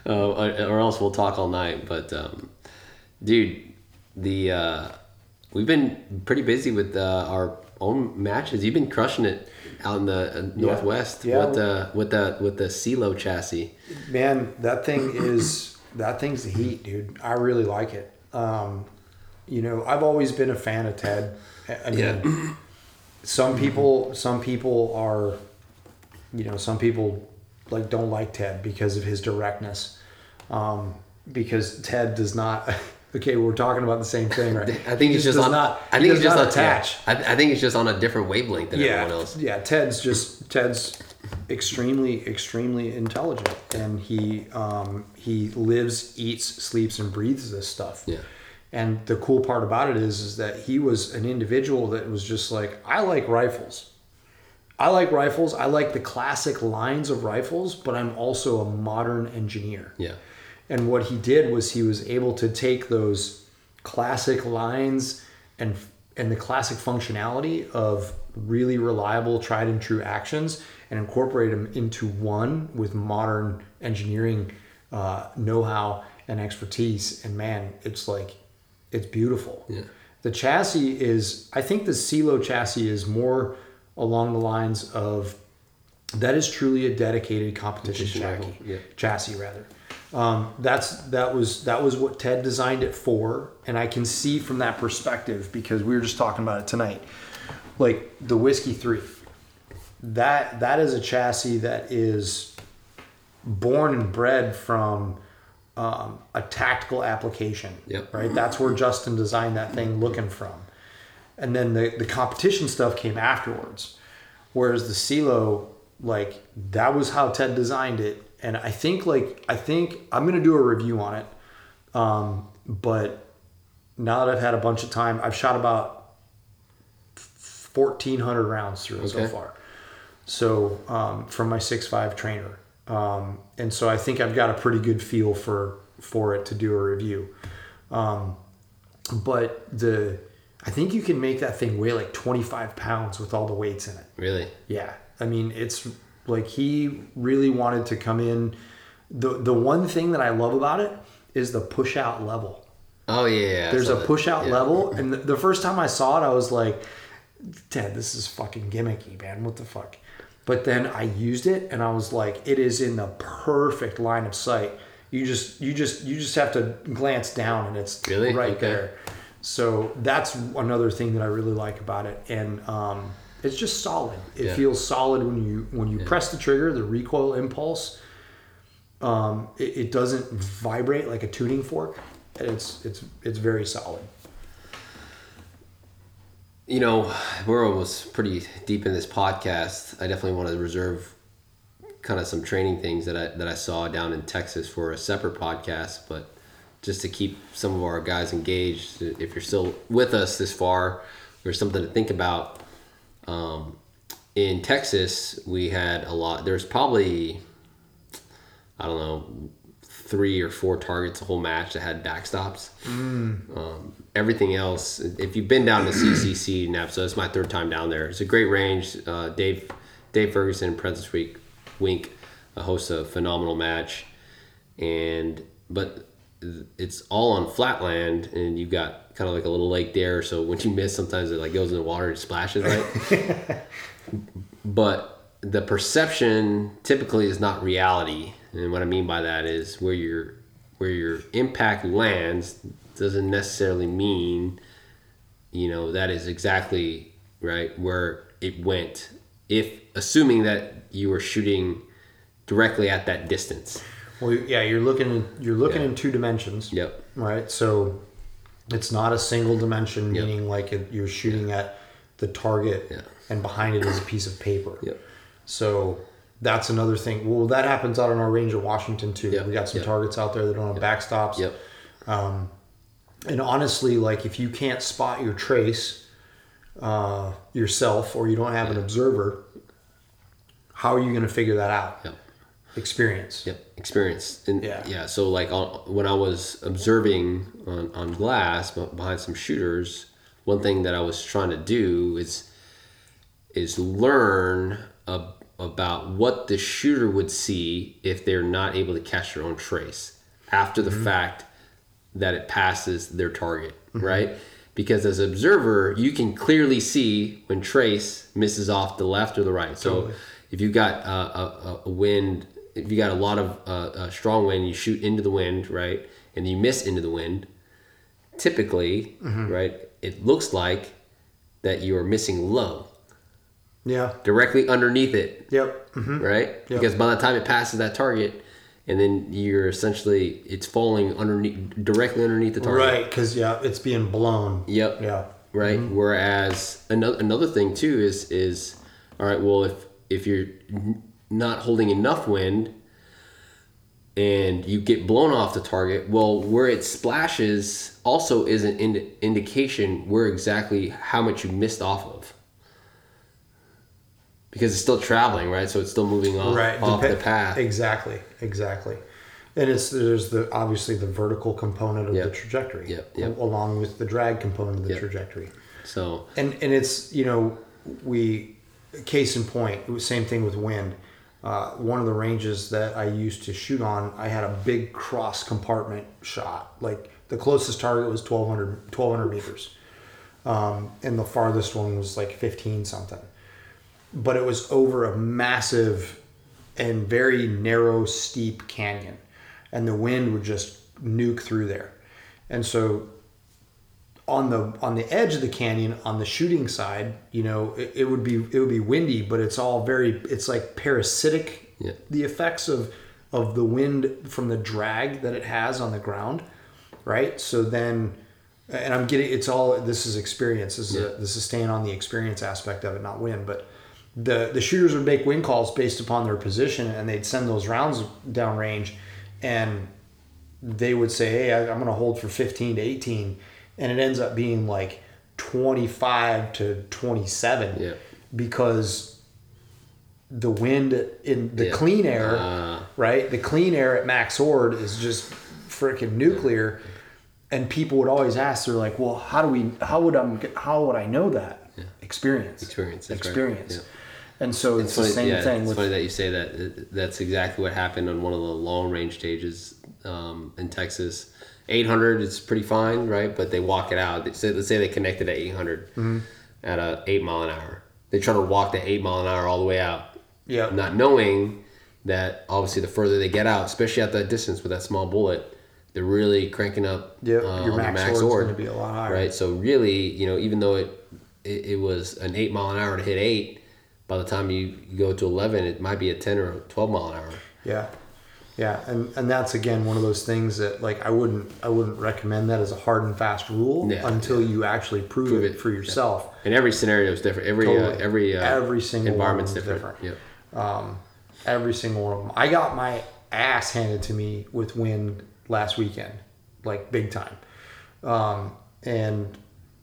yeah. uh, or, or else we'll talk all night. But, um, dude, the uh, we've been pretty busy with uh, our own matches. You've been crushing it out in the Northwest yeah. Yeah. with the with the with the Cielo chassis. Man, that thing is that thing's the heat, dude. I really like it. Um, you know, I've always been a fan of Ted. I mean, yeah. some people some people are, you know, some people like don't like Ted because of his directness. Um, because Ted does not. Okay, we're talking about the same thing, right? I think he's just on. Not, I think he's just attached. Yeah. I, I think he's just on a different wavelength than yeah. everyone else. Yeah, Ted's just Ted's extremely, extremely intelligent, and he um, he lives, eats, sleeps, and breathes this stuff. Yeah. And the cool part about it is, is that he was an individual that was just like, I like rifles. I like rifles. I like the classic lines of rifles, but I'm also a modern engineer. Yeah. And what he did was he was able to take those classic lines and and the classic functionality of really reliable, tried and true actions and incorporate them into one with modern engineering uh, know-how and expertise. And man, it's like, it's beautiful. Yeah. The chassis is, I think the Cielo chassis is more along the lines of, that is truly a dedicated competition chassis, yeah. chassis rather. Um, that's that was that was what Ted designed it for, and I can see from that perspective because we were just talking about it tonight. Like the Whiskey three, that that is a chassis that is born and bred from um, a tactical application. Yep. Right, that's where Justin designed that thing looking from, and then the the competition stuff came afterwards. Whereas the Cielo, like that was how Ted designed it. And I think like, I think I'm going to do a review on it. Um, but now that I've had a bunch of time, I've shot about fourteen hundred rounds through it so far. So, um, from my six five trainer. Um, and so I think I've got a pretty good feel for, for it to do a review. Um, but the, I think you can make that thing weigh like twenty-five pounds with all the weights in it. Really? Yeah. I mean, it's, like he really wanted to come in. The the one thing that I love about it is the push out level. Oh yeah. There's a push out yeah. level. And the, the first time I saw it, I was like, Ted, this is fucking gimmicky, man. What the fuck? But then I used it and I was like, it is in the perfect line of sight. You just, you just, you just have to glance down and it's really? right okay. there. So that's another thing that I really like about it. And, um, it's just solid. It yeah. feels solid when you when you yeah. press the trigger, the recoil impulse. Um, it, it doesn't vibrate like a tuning fork. It's it's it's very solid. You know, we're almost pretty deep in this podcast. I definitely want to reserve kind of some training things that I that I saw down in Texas for a separate podcast, but just to keep some of our guys engaged, if you're still with us this far, there's something to think about. Um, in Texas, we had a lot, there's probably, I don't know, three or four targets a whole match that had backstops. Mm. Um, everything else, if you've been down to C C C, so it's my third time down there. It's a great range. Uh, Dave, Dave Ferguson and Prentice Wink uh, hosts a phenomenal match. And, but it's all on flat land and you've got kind of like a little lake there, so when you miss, sometimes it like goes in the water and splashes, right? But the perception typically is not reality, and what I mean by that is where your where your impact lands doesn't necessarily mean, you know, that is exactly right where it went. If assuming that you were shooting directly at that distance, well, yeah, you're looking you're looking yeah. in two dimensions. Yep. Right, so. It's not a single dimension, yep. meaning like you're shooting yep. at the target yeah. and behind it is a piece of paper. Yep. So that's another thing. Well, that happens out on our range of Washington too. Yep. We got some yep. targets out there that don't have yep. backstops. Yep. Um, and honestly, like if you can't spot your trace uh, yourself or you don't have yep. an observer, how are you going to figure that out? Yep. Experience. Yep. Experience. And yeah. yeah. So like on, when I was observing on, on glass behind some shooters, one thing that I was trying to do is, is learn a, about what the shooter would see if they're not able to catch their own trace after the mm-hmm. fact that it passes their target. Mm-hmm. Right. Because as an observer, you can clearly see when trace misses off the left or the right. So totally. If you've got uh, a, a wind, if you got a lot of uh, a strong wind, you shoot into the wind, right? And you miss into the wind. Typically, mm-hmm. right? It looks like that you are missing low. Yeah. Directly underneath it. Yep. Mm-hmm. Right? Yep. Because by the time it passes that target, and then you're essentially, it's falling underneath, directly underneath the target. Right, because, yeah, it's being blown. Yep. Yeah. Right? Mm-hmm. Whereas another another thing, too, is, is all right, well, if, if you're not holding enough wind and you get blown off the target, well, where it splashes also is an ind- indication where exactly how much you missed off of. Because it's still traveling, right? So it's still moving off, right. off Dep- the path. Exactly, exactly. And it's there's the obviously the vertical component of yep. the trajectory, yep. Yep. along with the drag component of the yep. trajectory. So and and it's you know we case in point it was same thing with wind. Uh, one of the ranges that I used to shoot on, I had a big cross compartment shot. Like the closest target was twelve hundred meters, um, and the farthest one was like fifteen something. But it was over a massive and very narrow, steep canyon. And the wind would just nuke through there. And so on the on the edge of the canyon, on the shooting side, you know, it, it would be it would be windy, but it's all very it's like parasitic. Yeah. The effects of of the wind from the drag that it has on the ground, right? So then, and I'm getting it's all this is experience. This is yeah. a, this is staying on the experience aspect of it, not wind, but the the shooters would make wind calls based upon their position, and they'd send those rounds downrange. And they would say, hey, I, I'm going to hold for fifteen to eighteen. And it ends up being like twenty-five to twenty-seven yeah. because the wind in the yeah. clean air, uh, right? The clean air at max ord is just freaking nuclear. Yeah. And people would always ask, they're like, well, how do we, how would I, how would I know that? Yeah. Experience. Experience. Experience. Right. Yeah. And so it's, it's funny, the same yeah, thing. It's with, funny that you say that. That's exactly what happened on one of the long range stages um, in Texas. eight hundred, it's pretty fine, right? But they walk it out. They say, let's say they connected at eight hundred mm-hmm. at a eight mile an hour. They try to walk the eight mile an hour all the way out. Yeah. Not knowing that obviously the further they get out, especially at that distance with that small bullet, they're really cranking up. Yeah. Uh, your max, max ord is going to be a lot higher, right? So really, you know, even though it it, it was an eight mile an hour to hit eight. By the time you go to eleven, it might be a ten or twelve mile an hour. Yeah. Yeah. And and that's, again, one of those things that, like, I wouldn't I wouldn't recommend that as a hard and fast rule yeah, until yeah. you actually prove, prove it for yourself. Yeah. And every scenario is different. Every totally. uh, every, uh, every single environment's different. different. Yep. Um, every single one of them. I got my ass handed to me with wind last weekend, like big time. Um, and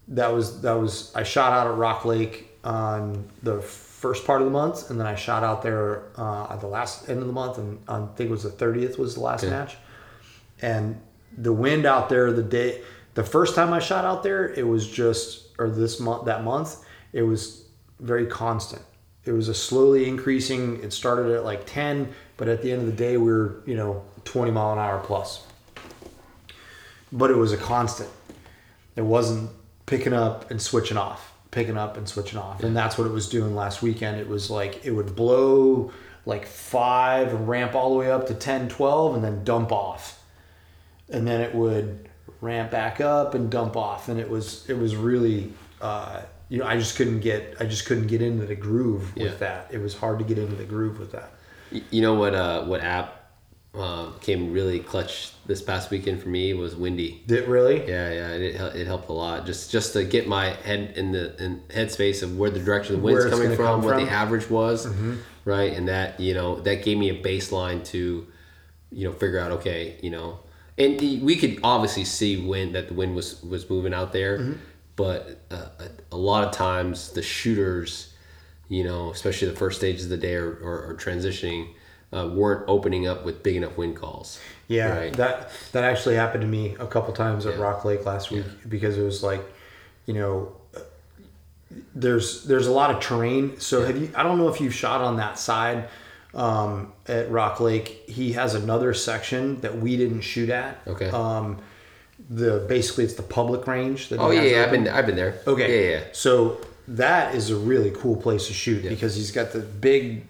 that was, that was, I shot out at Rock Lake on the first part of the month, and then I shot out there uh, at the last end of the month, and I think it was the thirtieth was the last yeah. match. And the wind out there, the day, the first time I shot out there, it was just, or this month, that month, it was very constant. It was a slowly increasing. It started at like ten, but at the end of the day, we were, you know, twenty mile an hour plus. But it was a constant. It wasn't picking up and switching off. picking up and switching off. Yeah. And that's what it was doing last weekend. It was like, it would blow like five and ramp all the way up to ten, twelve and then dump off. And then it would ramp back up and dump off. And it was, it was really, uh, you know, I just couldn't get, I just couldn't get into the groove with yeah. that. It was hard to get into the groove with that. You know what, uh, what app uh, came really clutch this past weekend for me was Windy. Did it really? Yeah, yeah. It it helped a lot. Just just to get my head in the in headspace of where the direction of the wind's coming from, what the average was, mm-hmm. right? And that, you know, that gave me a baseline to, you know, figure out, okay, you know, and we could obviously see wind that the wind was was moving out there, mm-hmm. but uh, a, a lot of times the shooters, you know, especially the first stages of the day are, are, are transitioning. Uh, weren't opening up with big enough wind calls. Yeah, right? that that actually happened to me a couple times at yeah. Rock Lake last week yeah. because it was like, you know, there's there's a lot of terrain. So yeah. have you? I don't know if you've shot on that side um, at Rock Lake. He has another section that we didn't shoot at. Okay. Um, the basically it's the public range. That oh yeah, yeah I've been I've been there. Okay. Yeah, yeah. So. That is a really cool place to shoot yeah. because he's got the big,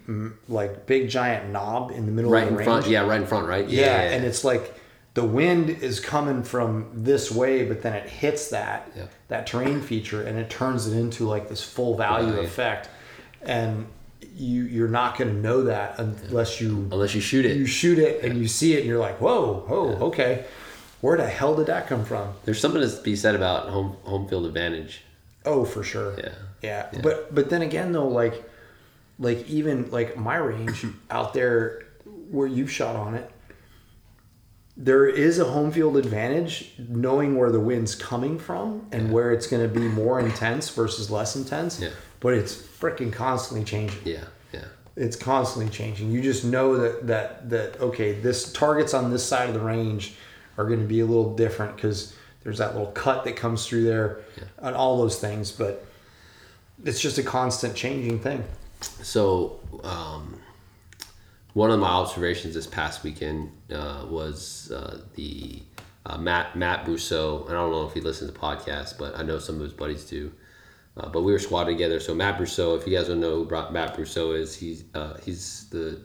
like big giant knob in the middle right of the range. Right in front, yeah, right in front, right? Yeah, yeah, yeah, and it's like the wind is coming from this way, but then it hits that yeah. that terrain feature and it turns it into like this full value right. effect. And you you're not going to know that unless yeah. you unless you shoot it. You shoot it yeah. and you see it and you're like, whoa, whoa, yeah. okay, where the hell did that come from? There's something to be said about home home field advantage. Oh, for sure. Yeah. yeah. Yeah. But but then again though, like like even like my range out there where you've shot on it, there is a home field advantage knowing where the wind's coming from and yeah. where it's gonna be more intense versus less intense. Yeah. But it's freaking constantly changing. Yeah, yeah. it's constantly changing. You just know that that that okay, this targets on this side of the range are going to be a little different because there's that little cut that comes through there, yeah. and all those things. But it's just a constant changing thing. So um, one of my observations this past weekend uh, was uh, the uh, Matt Matt Brousseau. I don't know if he listens to podcasts, but I know some of his buddies do. Uh, but we were squatting together. So Matt Brousseau, if you guys don't know who Matt Brousseau is, he's uh, he's the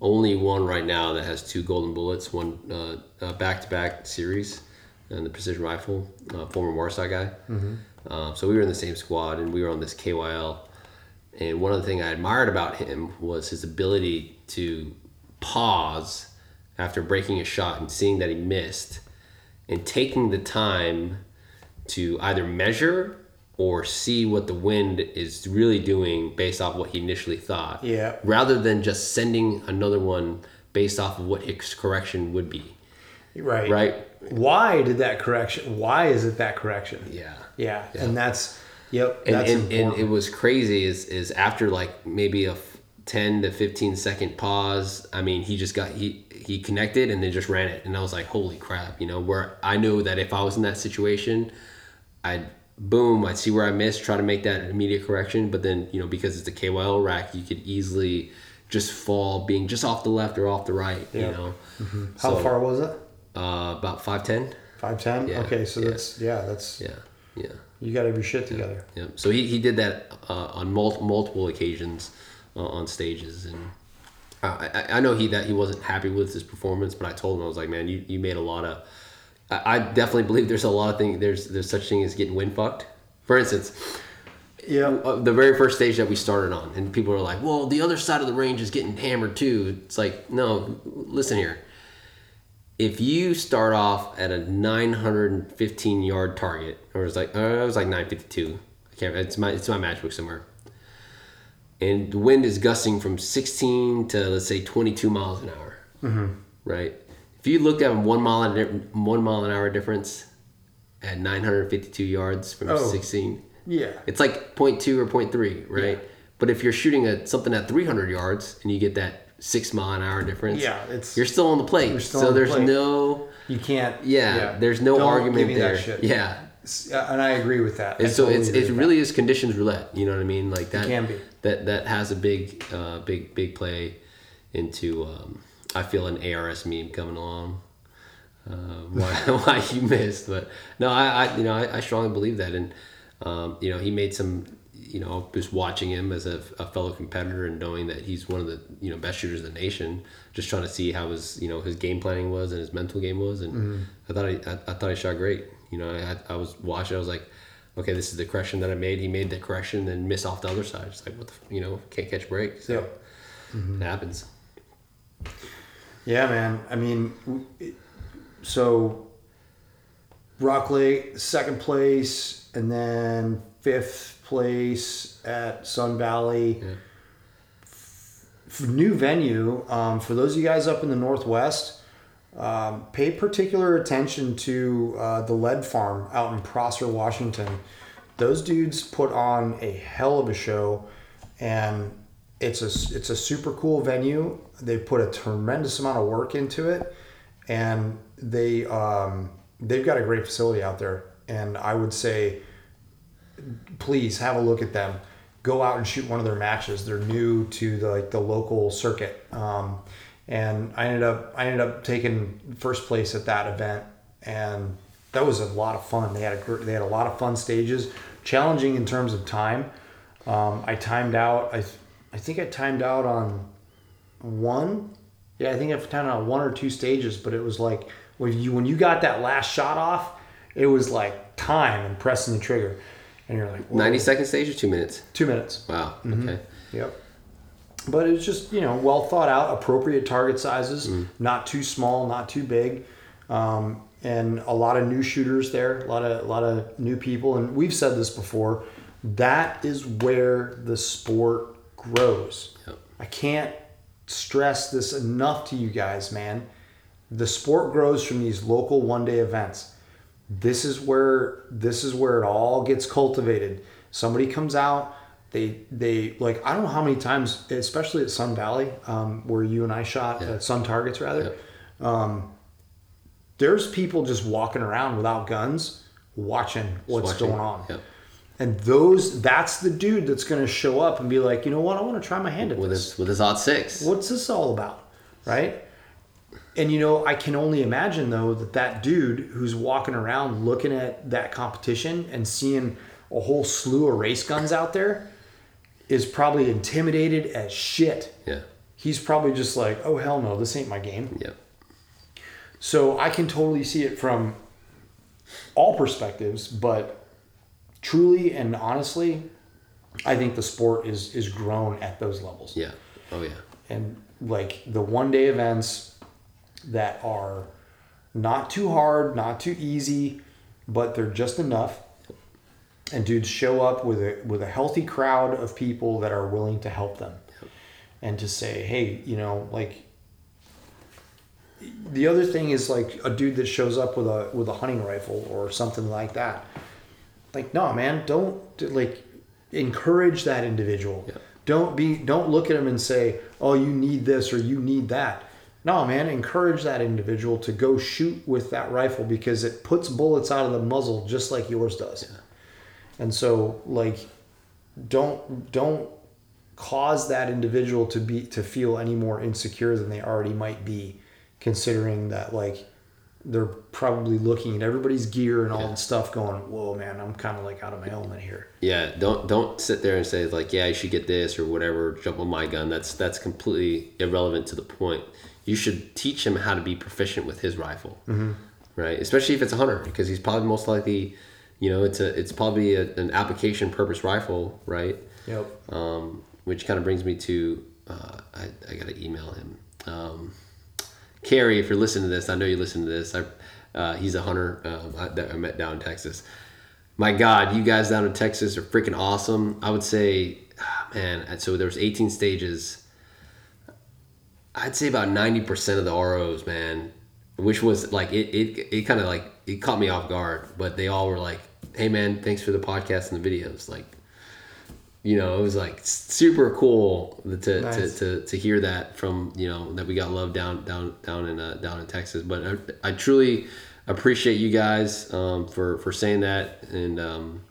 only one right now that has two golden bullets, one uh, uh, back-to-back series, and the Precision Rifle, uh, former Warsaw guy. Mm-hmm. Uh, so we were in the same squad, and we were on this K Y L. And one of the things I admired about him was his ability to pause after breaking a shot and seeing that he missed, and taking the time to either measure or see what the wind is really doing based off what he initially thought, yeah. rather than just sending another one based off of what his correction would be. Right. Right. Why did that correction? Why is it that correction? Yeah. Yeah. yeah. And that's, yep. And, that's and, and it was crazy is, is after like maybe a ten to fifteen second pause, I mean, he just got, he, he connected and then just ran it. And I was like, holy crap, you know, where I knew that if I was in that situation, I'd, boom, I'd see where I missed, try to make that immediate correction. But then, you know, because it's a K Y L rack, you could easily just fall being just off the left or off the right, yeah. you know. Mm-hmm. How so, far was it? Uh, about five ten five ten Yeah. Okay, so yeah. that's, yeah, that's. Yeah, yeah. You got to have your shit together. Yeah, yeah. So he, he did that uh, on mul- multiple occasions uh, on stages. And I, I, I know he that he wasn't happy with his performance, but I told him, I was like, man, you, you made a lot of, I definitely believe there's a lot of things, there's there's such thing as getting wind fucked. For instance, yeah, the very first stage that we started on, and people are like, well, the other side of the range is getting hammered too. It's like, no, listen here. If you start off at a nine fifteen yard target, or it's like, uh, it was like nine fifty-two I can't, it's my, it's my match book somewhere. And the wind is gusting from sixteen to, let's say, twenty-two miles an hour, mm-hmm. right? If you looked at a one mile an one mile an hour difference at nine fifty-two yards from oh, sixteen yeah, it's like point two or point three right? Yeah. But if you're shooting at something at three hundred yards and you get that six mile an hour difference, yeah, it's you're still on the plate. So the there's plate. no you can't. Yeah, yeah. there's no Don't argument there. Yeah, and I agree with that. And so totally it's it really that. is conditions roulette. You know what I mean? Like that it can be. That that has a big uh, big big play into. Um, I feel an A R S meme coming along. Uh, why, why you missed? But no, I, I you know, I, I strongly believe that, and um, you know, he made some. You know, just watching him as a, a fellow competitor and knowing that he's one of the you know best shooters in the nation. Just trying to see how his you know his game planning was and his mental game was, and mm-hmm. I thought he, I, I thought he shot great. You know, I, I was watching. I was like, okay, this is the correction that I made. He made the correction and missed off the other side. It's like what the, you know can't catch break. So yep. mm-hmm. it happens. Yeah, man. I mean, so Rock Lake, second place, and then fifth place at Sun Valley. Yeah. F- new venue. Um, for those of you guys up in the Northwest, um, pay particular attention to uh, the Lead Farm out in Prosser, Washington. Those dudes put on a hell of a show, and it's a, it's a super cool venue. They put a tremendous amount of work into it, and they um, they've got a great facility out there. And I would say, please have a look at them. Go out and shoot one of their matches. They're new to the, like the local circuit, um, and I ended up I ended up taking first place at that event, and that was a lot of fun. They had a they had a lot of fun stages, challenging in terms of time. Um, I timed out. I I think I timed out on. One, yeah, I think I've timed out one or two stages, but it was like when you when you got that last shot off, it was like time and pressing the trigger, and you're like, whoa. ninety second stage or two minutes? Two minutes. Wow. Mm-hmm. Okay. Yep. But it's just you know well thought out, appropriate target sizes, mm. not too small, not too big, um, and a lot of new shooters there, a lot of a lot of new people, and we've said this before. That is where the sport grows. Yep. I can't. Stress this enough to you guys, man. The sport grows from these local one-day events. This is where this is where it all gets cultivated. Somebody comes out, They, they like, I don't know how many times, especially at Sun Valley, um, where you and I shot, yeah. uh, Sun Targets rather, yeah. um, there's people just walking around without guns, watching what's watching. going on. Yeah. And those, that's the dude that's going to show up and be like, you know what, I want to try my hand at with this. His, with his oh six. What's this all about? Right? And, you know, I can only imagine, though, that that dude who's walking around looking at that competition and seeing a whole slew of race guns out there is probably intimidated as shit. Yeah. He's probably just like, oh, hell no, this ain't my game. Yeah. So I can totally see it from all perspectives, but truly and honestly, I think the sport is is grown at those levels. Yeah. Oh, yeah. And, like, the one-day events that are not too hard, not too easy, but they're just enough. And dudes show up with a with a healthy crowd of people that are willing to help them. Yep. And to say, hey, you know, like, the other thing is, like, a dude that shows up with a with a hunting rifle or something like that. Like, no, man, don't, like, encourage that individual. Yep. Don't be don't look at him and say, oh, you need this or you need that. No, man, encourage that individual to go shoot with that rifle because it puts bullets out of the muzzle just like yours does. Yeah. And so, like, don't don't cause that individual to be to feel any more insecure than they already might be, considering that, like, they're probably looking at everybody's gear and all yeah. that stuff going, whoa, man, I'm kind of, like, out of my element here. Yeah, don't don't sit there and say, like, yeah, you should get this or whatever, jump on my gun. That's that's completely irrelevant to the point. You should teach him how to be proficient with his rifle, mm-hmm. right? Especially if it's a hunter, because he's probably most likely, you know, it's a it's probably a, an application purpose rifle, right? Yep. Um, which kind of brings me to, uh, I, I got to email him. Um, Kerry, if you're listening to this, I know you listen to this. I, uh, he's a hunter um, I, that I met down in Texas. My God, you guys down in Texas are freaking awesome. I would say, man, so there was eighteen stages. I'd say about ninety percent of the R Os, man, which was like, it it, it kind of like, it caught me off guard, but they all were like, hey man, thanks for the podcast and the videos. Like, you know, it was like super cool to, nice. to, to, to hear that from, you know, that we got love down, down, down in, uh, down in Texas. But I, I truly appreciate you guys, um, for, for saying that. And, um,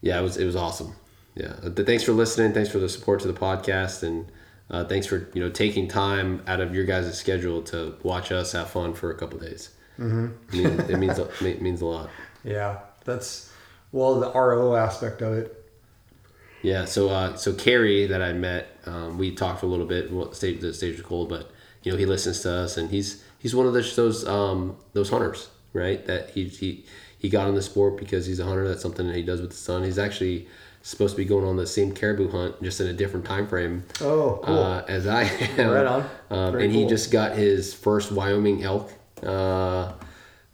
yeah, it was, it was awesome. Yeah. Thanks for listening. Thanks for the support to the podcast. And, Uh, thanks for, you know, taking time out of your guys' schedule to watch us have fun for a couple of days. Mm-hmm. It means, it means a, it means a lot. Yeah, that's, well, the R O aspect of it. Yeah, so uh, so Kerry that I met, um, we talked for a little bit. Well, the stage, the stage was cold, but you know he listens to us, and he's he's one of those those, um, those hunters, right? That he he he got in the sport because he's a hunter. That's something that he does with his son. He's actually supposed to be going on the same caribou hunt, just in a different time frame. Oh, cool. Uh, as I am. Right on. Um, and cool. He just got his first Wyoming elk uh,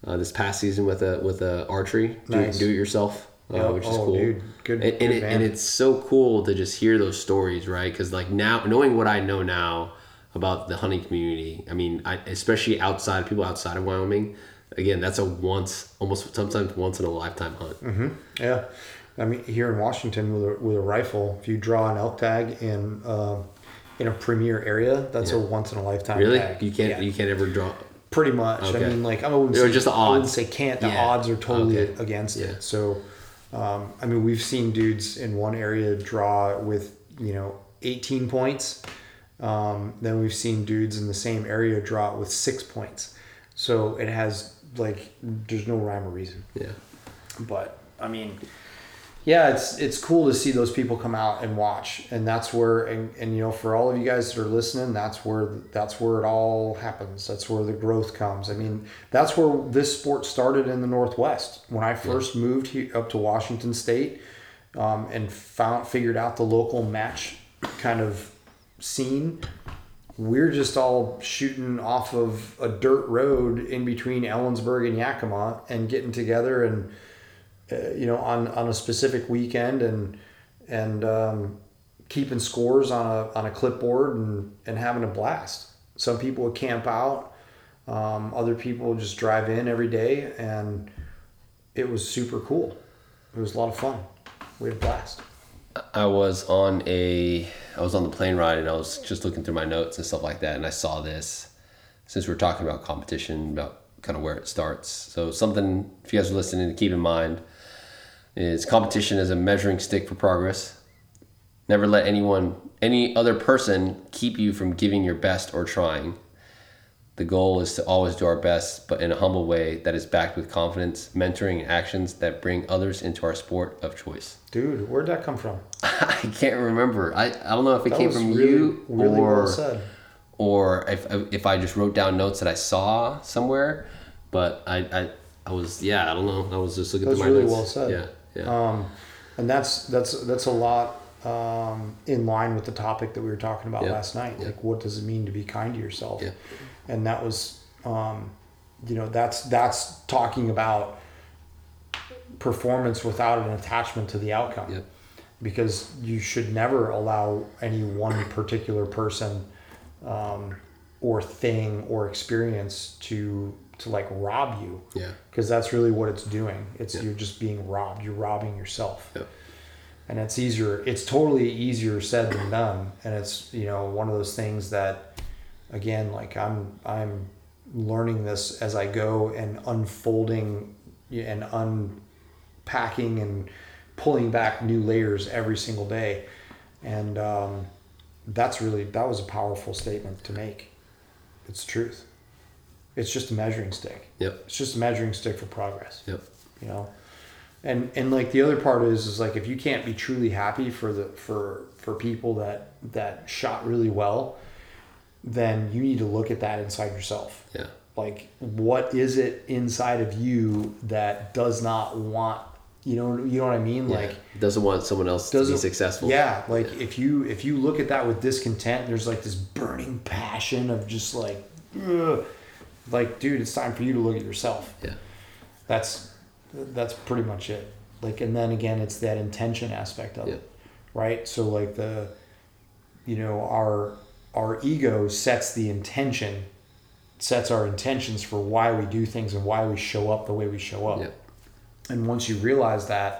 uh, this past season with a with a archery. Nice. Do, do it yourself, yep. uh, which oh, is cool. Dude. Good, and, good and, it, and it's so cool to just hear those stories, right? Because like now, knowing what I know now about the hunting community, I mean, I, especially outside people outside of Wyoming, again, that's a once, almost sometimes once in a lifetime hunt. Mm-hmm. Yeah. I mean, here in Washington, with a, with a rifle, if you draw an elk tag in uh, in a premier area, that's yeah. a once in a lifetime. Really, tag. you can't yeah. you can't ever draw. Pretty much. Okay. I mean, like I wouldn't say, just the odds. I wouldn't say can't. The yeah. odds are totally okay. against yeah. it. So, um, I mean, we've seen dudes in one area draw with you know eighteen points. Um, then we've seen dudes in the same area draw it with six points. So it has like there's no rhyme or reason. Yeah, but I mean. Yeah, it's it's cool to see those people come out and watch, and that's where, and, and you know, for all of you guys that are listening, that's where that's where it all happens. That's where the growth comes. I mean, that's where this sport started in the Northwest. When I first yeah. moved here up to Washington State, um, and found figured out the local match kind of scene, we're just all shooting off of a dirt road in between Ellensburg and Yakima, and getting together and. Uh, you know, on, on a specific weekend and and um, keeping scores on a on a clipboard and, and having a blast. Some people would camp out, um, other people would just drive in every day, and it was super cool. It was a lot of fun. We had a blast. I was on a I was on the plane ride and I was just looking through my notes and stuff like that, and I saw this. Since we're talking about competition, about kind of where it starts, so something if you guys are listening to keep in mind is competition is a measuring stick for progress. Never let anyone, any other person, keep you from giving your best or trying. The goal is to always do our best, but in a humble way that is backed with confidence, mentoring, and actions that bring others into our sport of choice. Dude, where'd that come from? I can't remember. I, I don't know if it that came from really, you really or, well said. or if if I just wrote down notes that I saw somewhere, but I I, I was, yeah, I don't know. I was just looking at my really notes. That was really well said. Yeah, yeah. Um, and that's, that's, that's a lot um, in line with the topic that we were talking about yep. last night. Yep. Like, what does it mean to be kind to yourself? Yep. And that was, um, you know, that's that's talking about performance without an attachment to the outcome. Yep. Because you should never allow any one particular person um, or thing or experience to to like rob you. Yeah. Because that's really what it's doing. It's yep. you're just being robbed. You're robbing yourself. Yep. And it's easier. It's totally easier said than done. And it's, you know, one of those things that, again, like I'm, I'm learning this as I go and unfolding and unpacking and pulling back new layers every single day, and um, that's really that was a powerful statement to make. It's the truth. It's just a measuring stick. Yep. It's just a measuring stick for progress. Yep. You know, and and like the other part is is like if you can't be truly happy for the for for people that that shot really well, then you need to look at that inside yourself. Yeah. Like, what is it inside of you that does not want, you know, you know what I mean? Yeah. Like, doesn't want someone else to be successful. Yeah. Like yeah. if you, if you look at that with discontent, there's like this burning passion of just like, ugh, like, dude, it's time for you to look at yourself. Yeah. That's, that's pretty much it. Like, and then again, it's that intention aspect of yeah. it. Right. So like the, you know, our, Our ego sets the intention, sets our intentions for why we do things and why we show up the way we show up. Yep. And once you realize that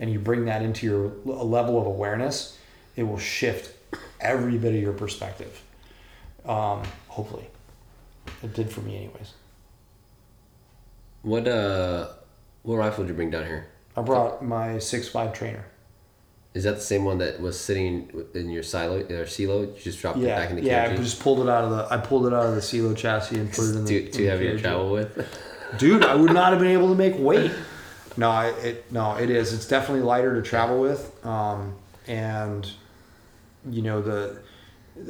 and you bring that into your a level of awareness, it will shift every bit of your perspective. Um, hopefully. It did for me anyways. What uh, what rifle did you bring down here? I brought my six point five trainer. Is that the same one that was sitting in your silo or silo? You just dropped yeah, it back in the yeah, carriage? Yeah, I just pulled it out of the I pulled it out of the silo chassis and put it in the too, too in heavy the to travel with. Dude, I would not have been able to make weight. No, it no, it is. It's definitely lighter to travel with. Um, and you know the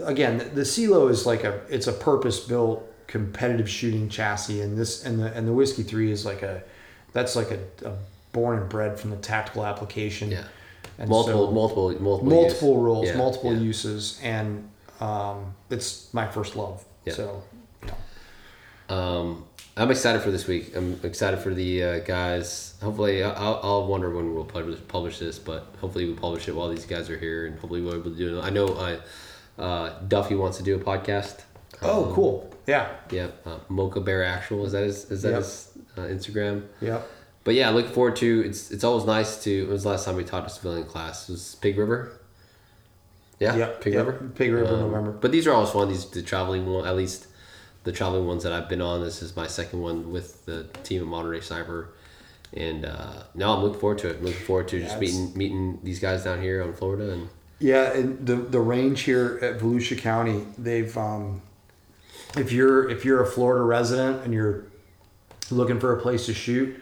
again the, the silo is like a it's a purpose built competitive shooting chassis, and this and the and the Whiskey three is like a that's like a, a born and bred from the tactical application. Yeah. And multiple, so, multiple, multiple, multiple use. roles, yeah, multiple yeah. uses, and um, it's my first love. Yeah. So, yeah. Um, I'm excited for this week. I'm excited for the uh, guys. Hopefully, I'll, I'll wonder when we'll publish this, but hopefully we publish it while these guys are here, and hopefully we'll be able to do it. I know I, uh, Duffy wants to do a podcast. Oh, um, cool! Yeah, yeah. Uh, Mocha Bear Actual is that his? Is that yep. his uh, Instagram? Yeah. But yeah, looking forward to it's. It's always nice to. When was the last time we taught a civilian class? It was Pig River. Yeah, yep, Pig yep. River, Pig River, um, November. But these are always fun. These the traveling one, at least the traveling ones that I've been on. This is my second one with the team of Modern Day Sniper, and uh, no, I'm looking forward to it. I'm looking forward to yeah, just meeting meeting these guys down here on Florida and. Yeah, and the the range here at Volusia County, they've um, if you're if you're a Florida resident and you're looking for a place to shoot.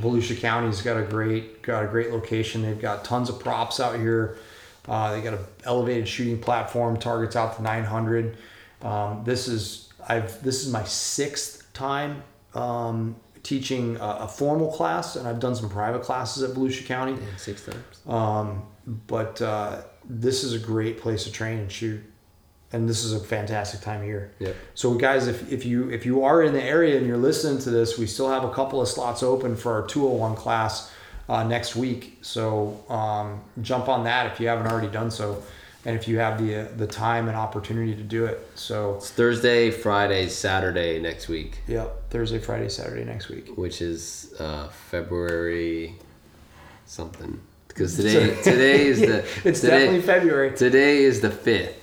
Volusia County's got a great got a great location. They've got tons of props out here. Uh, they got an elevated shooting platform. Targets out to nine hundred. Um, this is I've this is my sixth time um, teaching a, a formal class, and I've done some private classes at Volusia County. Yeah, six times. Um, but uh, this is a great place to train and shoot, and this is a fantastic time of year. Yep. So guys, if, if you if you are in the area and you're listening to this, we still have a couple of slots open for our two oh one class uh, next week. So um, jump on that if you haven't already done so, and if you have the uh, the time and opportunity to do it. So it's Thursday, Friday, Saturday next week. Yep, Thursday, Friday, Saturday next week. Which is uh, February something. because today today is the it's today, definitely February. Today is the fifth.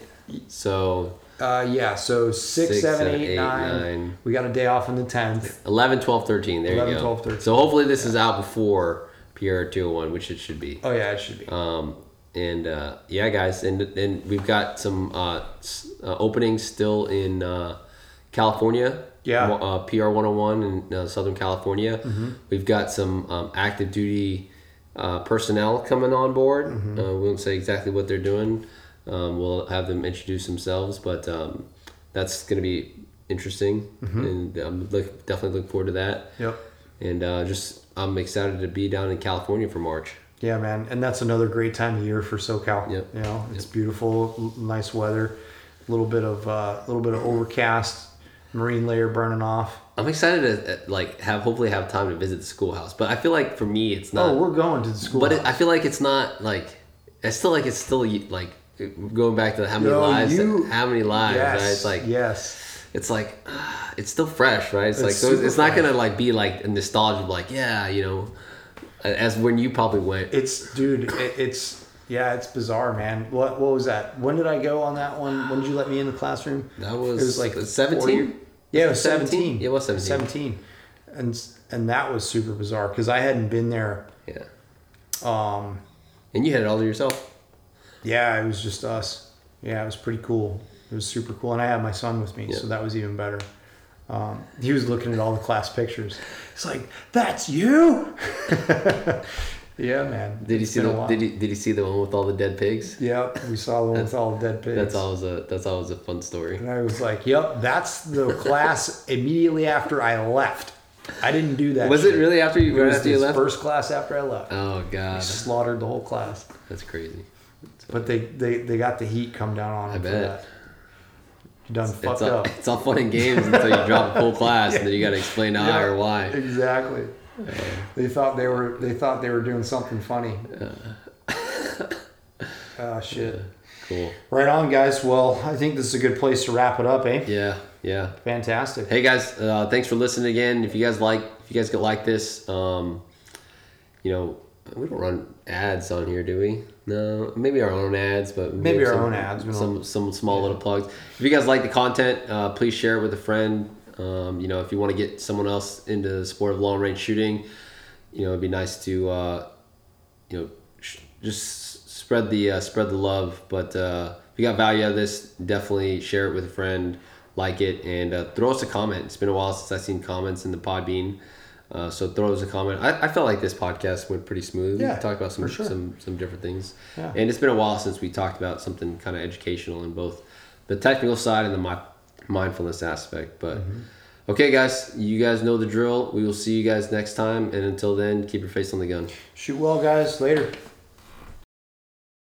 So uh, yeah, so six, six seven, eight, eight nine. nine. We got a day off on the tenth. eleven, twelve, thirteen There eleven, you go. twelve, thirteen So hopefully this yeah. is out before P R two oh one, which it should be. Oh yeah, it should be. Um, and uh, yeah, guys, and and we've got some uh, uh, openings still in uh, California. Yeah. Uh, P R one oh one in uh, Southern California. Mm-hmm. We've got some um, active duty uh, personnel coming on board. Mm-hmm. Uh, we won't say exactly what they're doing. Um, we'll have them introduce themselves, but um, that's going to be interesting. Mm-hmm. And I'm look, definitely looking forward to that. Yep. And uh, just I'm excited to be down in California for March. Yeah, man. And that's another great time of year for SoCal. Yep. You know, it's yep. beautiful, nice weather, a little bit of uh, a little bit of overcast. Marine layer burning off. I'm excited to like have hopefully have time to visit the schoolhouse, but I feel like for me it's not. Oh, we're going to the schoolhouse. But it, I feel like it's not like I still like it's still like going back to how many Yo, lives, you, how many lives. Yes, right? It's like yes. It's like uh, it's still fresh, right? It's, it's like so it's not fresh. Gonna like be like a nostalgia, like yeah, you know, as when you probably went. It's dude, it, it's. Yeah, it's bizarre, man. What what was that? When did I go on that one? When did you let me in the classroom? That was, it was like seventeen. Yeah, it was seventeen. It was seventeen. Seventeen, and and that was super bizarre because I hadn't been there. Yeah. Um, and you had it all to yourself. Yeah, it was just us. Yeah, it was pretty cool. It was super cool, and I had my son with me, yeah. so that was even better. Um, he was looking at all the class pictures. He's like, "That's you." Yeah, man. Did you see the did he, did he see the one with all the dead pigs? Yeah, we saw the one with all the dead pigs. That's always a that's always a fun story. And I was like, "Yep, that's the class." Immediately after I left, I didn't do that. Was shit. It really after you? It was after you left? First class after I left. Oh god! We slaughtered the whole class. That's crazy. That's but they, they, they got the heat come down on them. I bet. For that. You done it's, fucked it's all, up. It's all fun and games until you drop a full class, yeah. and then you got to explain how yeah, or why. Exactly. Uh, they thought they were they thought they were doing something funny. Uh, oh shit. Yeah, cool. Right on, guys. Well, I think this is a good place to wrap it up, eh? Yeah, yeah. Fantastic. Hey guys, uh, thanks for listening again. If you guys like if you guys could like this, um, you know, we don't run ads on here, do we? No, maybe our own ads, but maybe, maybe our some, own ads. We some some small yeah. little plugs. If you guys like the content, uh, please share it with a friend. Um, you know, if you want to get someone else into the sport of long range shooting, you know, it'd be nice to, uh, you know, sh- just spread the, uh, spread the love. But, uh, if you got value out of this, definitely share it with a friend, like it, and, uh, throw us a comment. It's been a while since I've seen comments in the Podbean. Uh, so throw us a comment. I, I felt like this podcast went pretty smooth. Yeah, we talked about some, sure. some, some different things. Yeah. And it's been a while since we talked about something kind of educational in both the technical side and the my. mindfulness aspect, but mm-hmm. Okay guys, you guys know the drill. We will see you guys next time, and until then, keep your face on the gun. Shoot well, guys. Later.